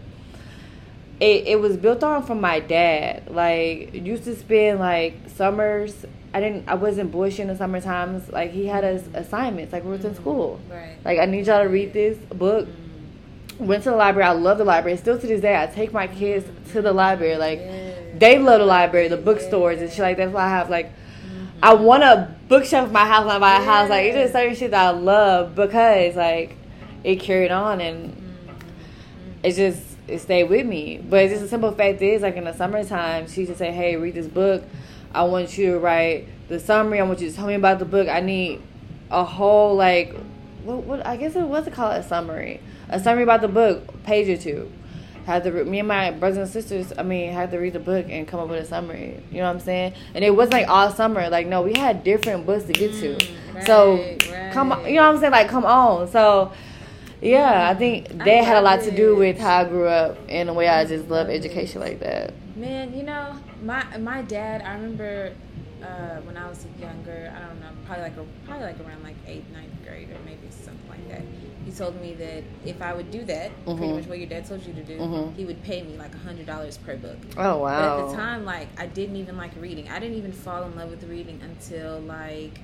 It, it was built on from my dad. Like, used to spend, like, summers. I didn't. I wasn't bushing in the summer times. Like, he had us assignments. Like, we were mm-hmm. in school. Right. Like, I need y'all to read this book. Mm-hmm. Went to the library. I love the library. Still to this day, I take my kids to the library. Like, yeah. they love the library, the bookstores yeah. and shit. Like, that's why I have, like, mm-hmm. I want a bookshelf in my house when I buy a yeah. house. Like, it's just certain shit that I love because, like, it carried on and mm-hmm. it's just... It stayed with me. But just the simple fact is, like, in the summertime, she just said, hey, read this book. I want you to write the summary. I want you to tell me about the book. I need a whole, like, what, what I guess it was called a summary. A summary about the book, page or two. Had to re- me and my brothers and sisters, I mean, had to read the book and come up with a summary. You know what I'm saying? And it wasn't, like, all summer. Like, no, we had different books to get to. Mm, right, so, right. come on. You know what I'm saying? Like, come on. So... Yeah, I think that I had a lot it. to do with how I grew up and the way I just love education like that. Man, you know, my my dad, I remember uh, when I was younger, I don't know, probably like probably like around like eighth, ninth grade or maybe something like that. He told me that if I would do that, mm-hmm. pretty much what your dad told you to do, mm-hmm. he would pay me like one hundred dollars per book. Oh, wow. But at the time, like, I didn't even like reading. I didn't even fall in love with reading until like,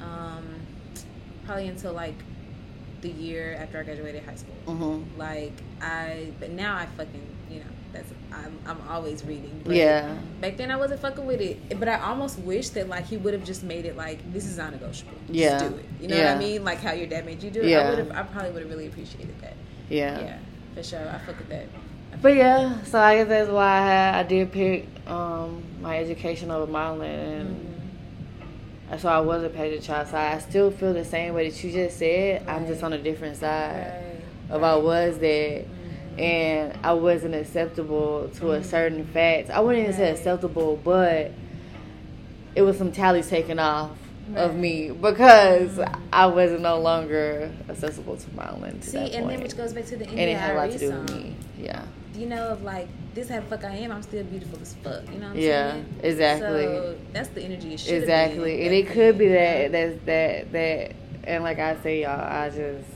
um, probably until like, the year after I graduated high school. Mm-hmm. Like, I... But now I fucking, you know, that's... I'm, I'm always reading. But yeah. Back then I wasn't fucking with it. But I almost wish that, like, he would have just made it, like, this is non-negotiable. Yeah. Just do it. You know yeah. what I mean? Like, how your dad made you do it. Yeah. I would have... I probably would have really appreciated that. Yeah. Yeah. For sure. I fuck with that. Fuck but, yeah. That. So, I guess that's why I had... I did pick um, my education over modeling. And... Mm-hmm. So I was a pageant child, so I still feel the same way that you just said. Right. I'm just on a different side right. of I was that, mm-hmm. and I wasn't acceptable to mm-hmm. a certain fact. I wouldn't even right. say acceptable, but it was some tallies taken off right. of me because mm-hmm. I wasn't no longer accessible to my own. See, that and point. Then which goes back to the India, and it had a lot to do song. With me. Yeah. You know, of like, this how the fuck I am, I'm still beautiful as fuck. You know what I'm yeah, saying? Yeah, exactly. So, that's the energy it should be. Exactly. Been. And it could be that, that, that, that, and like I say, y'all, I just,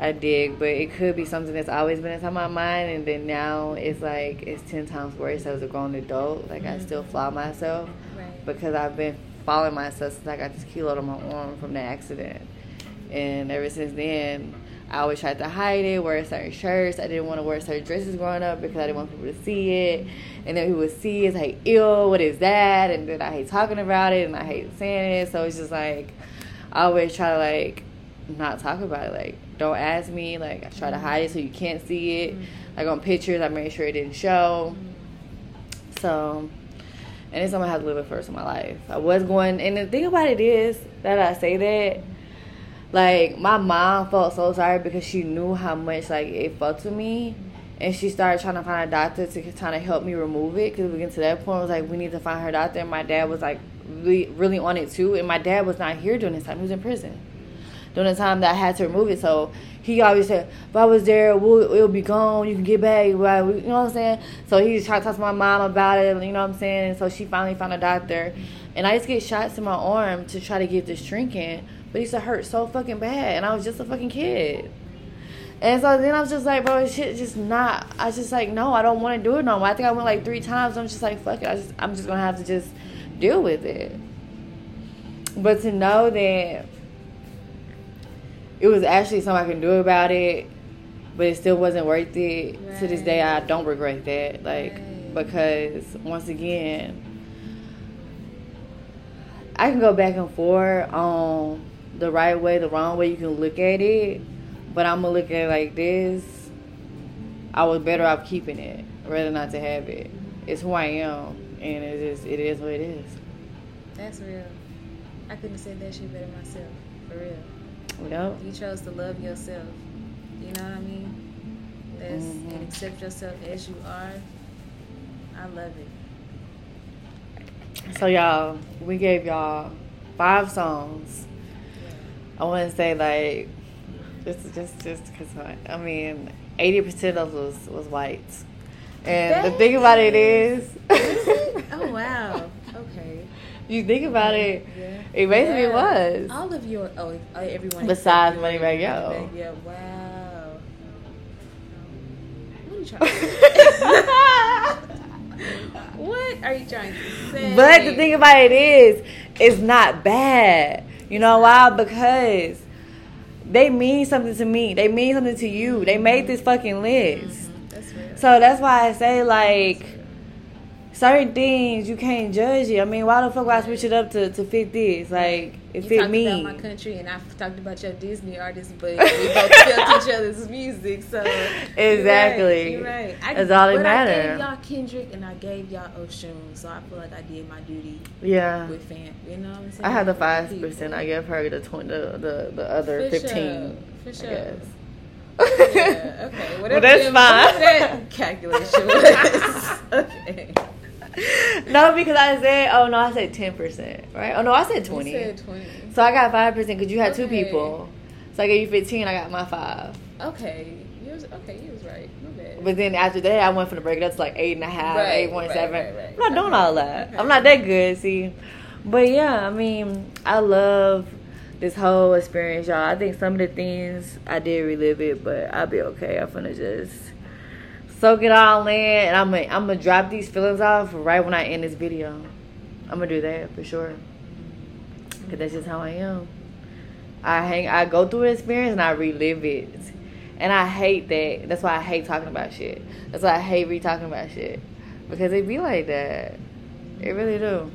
I dig. But it could be something that's always been inside my mind, and then now it's like, it's ten times worse as a grown adult. Like, mm-hmm. I still flaw myself right. because I've been fouling myself since I got this kilo on my arm from the accident. And ever since then, I always tried to hide it, wear certain shirts. I didn't want to wear certain dresses growing up because I didn't want people to see it. And then people would see it, it's like, ew, what is that? And then I hate talking about it, and I hate saying it. So it's just like, I always try to, like, not talk about it. Like, don't ask me. Like, I try to hide it so you can't see it. Like, on pictures, I made sure it didn't show. So, and it's something I have to live with first in my life. I was going, and the thing about it is that I say that, like, my mom felt so sorry because she knew how much, like, it fucked with me. And she started trying to find a doctor to kind of help me remove it. Because we get to that point, it was like, we need to find her doctor. And my dad was, like, really, really on it, too. And my dad was not here during this time. He was in prison. during the time that I had to remove it. So he always said, if I was there, we'll, it'll be gone. You can get back. You know what I'm saying? So he was trying to talk to my mom about it. You know what I'm saying? And so she finally found a doctor. And I used to get shots in my arm to try to get this shrinking. But it used to hurt so fucking bad. And I was just a fucking kid. And so then I was just like, bro, shit just not. I was just like, no, I don't want to do it no more. I think I went like three times. I'm just like, fuck it. I just, I'm just going to have to just deal with it. But to know that it was actually something I can do about it, but it still wasn't worth it. Right. To this day, I don't regret that. Like, right. Because once again, I can go back and forth on the right way, the wrong way. You can look at it, but I'm going to look at it like this. I was better off keeping it rather than not to have it. It's who I am, and it is, it is what it is. That's real. I couldn't have said that shit better myself, for real. Yep. You chose to love yourself. You know what I mean? That's, mm-hmm. And accept yourself as you are. I love it. So y'all, we gave y'all five songs. Yeah. I want to say like, just just just because I mean, eighty percent of us was, was white. And that the thing about it is, is oh wow, okay. You think about it, yeah. It basically yeah. was. All of your, oh, everyone. Besides Moneybagg Yo. Yeah, wow. What are you trying to say? What are you trying to say? But the thing about it is, it's not bad. You know why? Because they mean something to me. They mean something to you. They made this fucking list. Mm-hmm. That's real. So that's why I say, like, certain things you can't judge it. I mean, why the fuck would I switch it up to, to fit this? Like, it you fit me. You talked about my country, and I've talked about your Disney artists, but we both felt each other's music. So exactly, you're right. You're right. I, that's all that matters. I gave y'all Kendrick, and I gave y'all Oshun, so I feel like I did my duty. Yeah, with fam, you know what I'm saying. I had the five percent. I gave her the twenty, the the, the other for fifteen. Sure. For sure. I guess. Yeah, okay. Whatever. Well, that's fine. That calculation was okay. No, because I said, oh no, I said ten percent, right? Oh no, I said twenty. You said twenty. So I got five percent because you had okay. two people. So I gave you fifteen, I got my five. Okay. You was, okay, you was right. No bad. But then after that, I went from the break it up to like eight and a half, right, eight point right, seven. Right, right. I'm not okay. doing all that. Okay. I'm not that good, see. But yeah, I mean, I love this whole experience, y'all. I think some of the things I did relive it, but I'll be okay. I'm finna just soak it all in, and I'm gonna I'm gonna drop these feelings off right when I end this video. I'm gonna do that for sure, cause that's just how I am. I hang, I go through an experience and I relive it, and I hate that. That's why I hate talking about shit. That's why I hate re-talking about shit, because it be like that. It really do.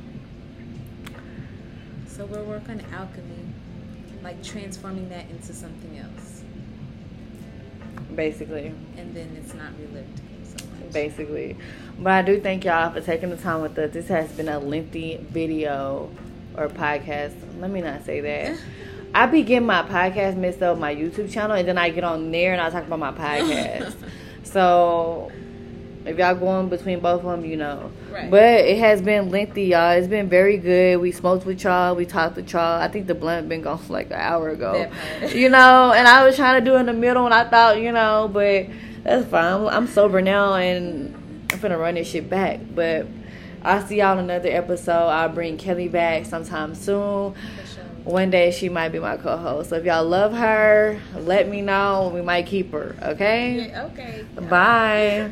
So we're working on alchemy, like transforming that into something else. Basically. And then it's not relived so much. Basically. But I do thank y'all for taking the time with us. This has been a lengthy video or podcast. Let me not say that. I be getting my podcast mixed up, my YouTube channel, and then I get on there and I talk about my podcast. So if y'all going between both of them, you know. Right. But it has been lengthy, y'all. It's been very good. We smoked with y'all. We talked with y'all. I think the blunt been gone for like an hour ago. You know, and I was trying to do it in the middle, and I thought, you know, but that's fine. I'm sober now, and I'm finna run this shit back. But I'll see y'all in another episode. I'll bring Kelly back sometime soon. Sure. One day she might be my co-host. So if y'all love her, let me know. We might keep her, okay? Yeah, okay. Bye.